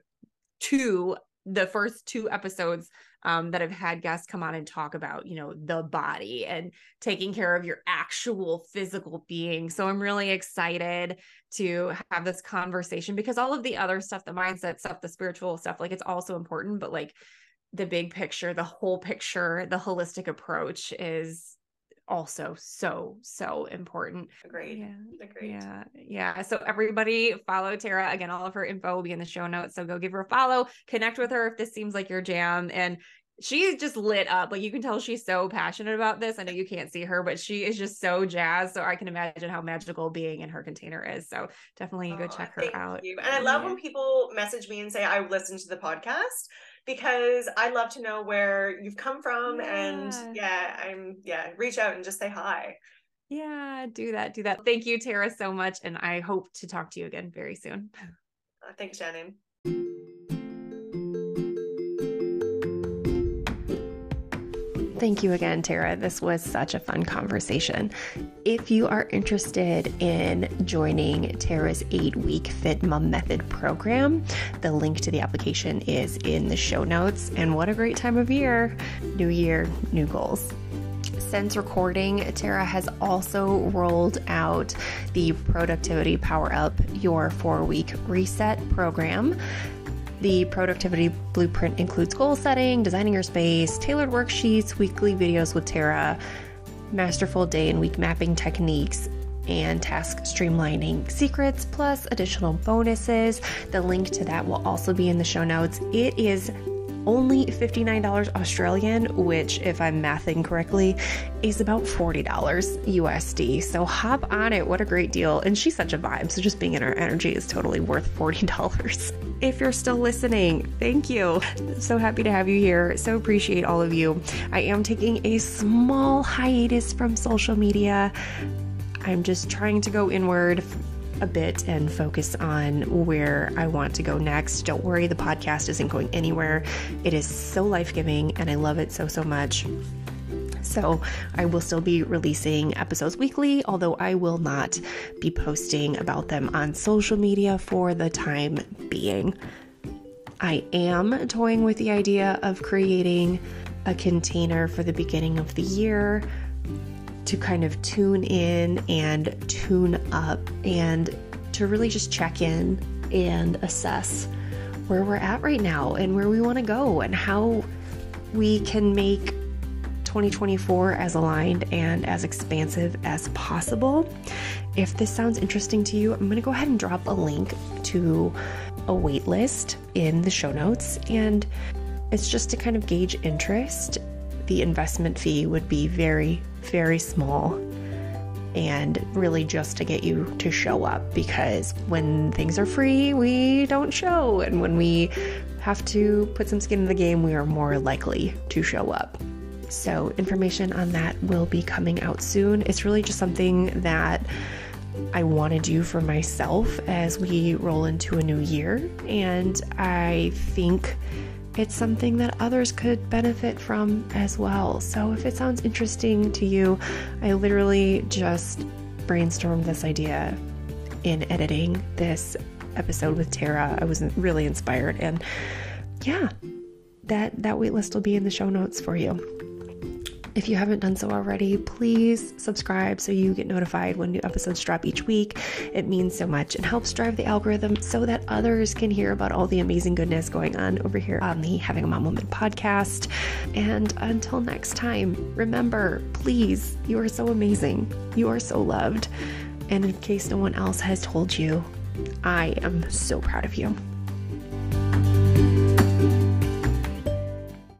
2, the first 2 episodes that have had guests come on and talk about, the body and taking care of your actual physical being. So I'm really excited to have this conversation because all of the other stuff, the mindset stuff, the spiritual stuff, like it's also important, but like the big picture, the whole picture, the holistic approach is also so important. Agreed. Yeah. Agreed. Yeah. So everybody follow Tara. Again, all of her info will be in the show notes. So go give her a follow, connect with her if this seems like your jam. And she's just lit up. Like you can tell she's so passionate about this. I know you can't see her, but she is just so jazzed. So I can imagine how magical being in her container is. So definitely go check her out. You. And I love when people message me and say, I listened to the podcast, because I love to know where you've come from. And reach out and just say hi. Yeah, do that. Thank you, Tara, so much. And I hope to talk to you again very soon. Thanks, Shannon. Thank you again, Tara. This was such a fun conversation. If you are interested in joining Tara's 8-week Fit Mum Method program, the link to the application is in the show notes. And what a great time of year, new goals. Since recording, Tara has also rolled out the Productivity Power Up, your 4-week reset program. The productivity blueprint includes goal setting, designing your space, tailored worksheets, weekly videos with Tara, masterful day and week mapping techniques, and task streamlining secrets, plus additional bonuses. The link to that will also be in the show notes. It is only $59 Australian, which if I'm mathing correctly, is about $40 USD. So hop on it. What a great deal. And she's such a vibe. So just being in her energy is totally worth $40. If you're still listening, thank you. So happy to have you here. So appreciate all of you. I am taking a small hiatus from social media. I'm just trying to go inward a bit and focus on where I want to go next. Don't worry, the podcast isn't going anywhere. It is so life-giving and I love it so much. So I will still be releasing episodes weekly, although I will not be posting about them on social media for the time being. I am toying with the idea of creating a container for the beginning of the year to kind of tune in and tune up and to really just check in and assess where we're at right now and where we want to go and how we can make 2024 as aligned and as expansive as possible. If this sounds interesting to you, I'm going to go ahead and drop a link to a wait list in the show notes, and it's just to kind of gauge interest. The investment fee would be very, very small and really just to get you to show up, because when things are free, we don't show, and when we have to put some skin in the game, we are more likely to show up. So information on that will be coming out soon. It's really just something that I want to do for myself as we roll into a new year, and I think it's something that others could benefit from as well. So if it sounds interesting to you, I literally just brainstormed this idea in editing this episode with Tara. I was really inspired, and yeah, that waitlist will be in the show notes for you. If you haven't done so already, please subscribe so you get notified when new episodes drop each week. It means so much and helps drive the algorithm so that others can hear about all the amazing goodness going on over here on the Having a Mom Moment podcast. And until next time, remember, please, you are so amazing. You are so loved. And in case no one else has told you, I am so proud of you.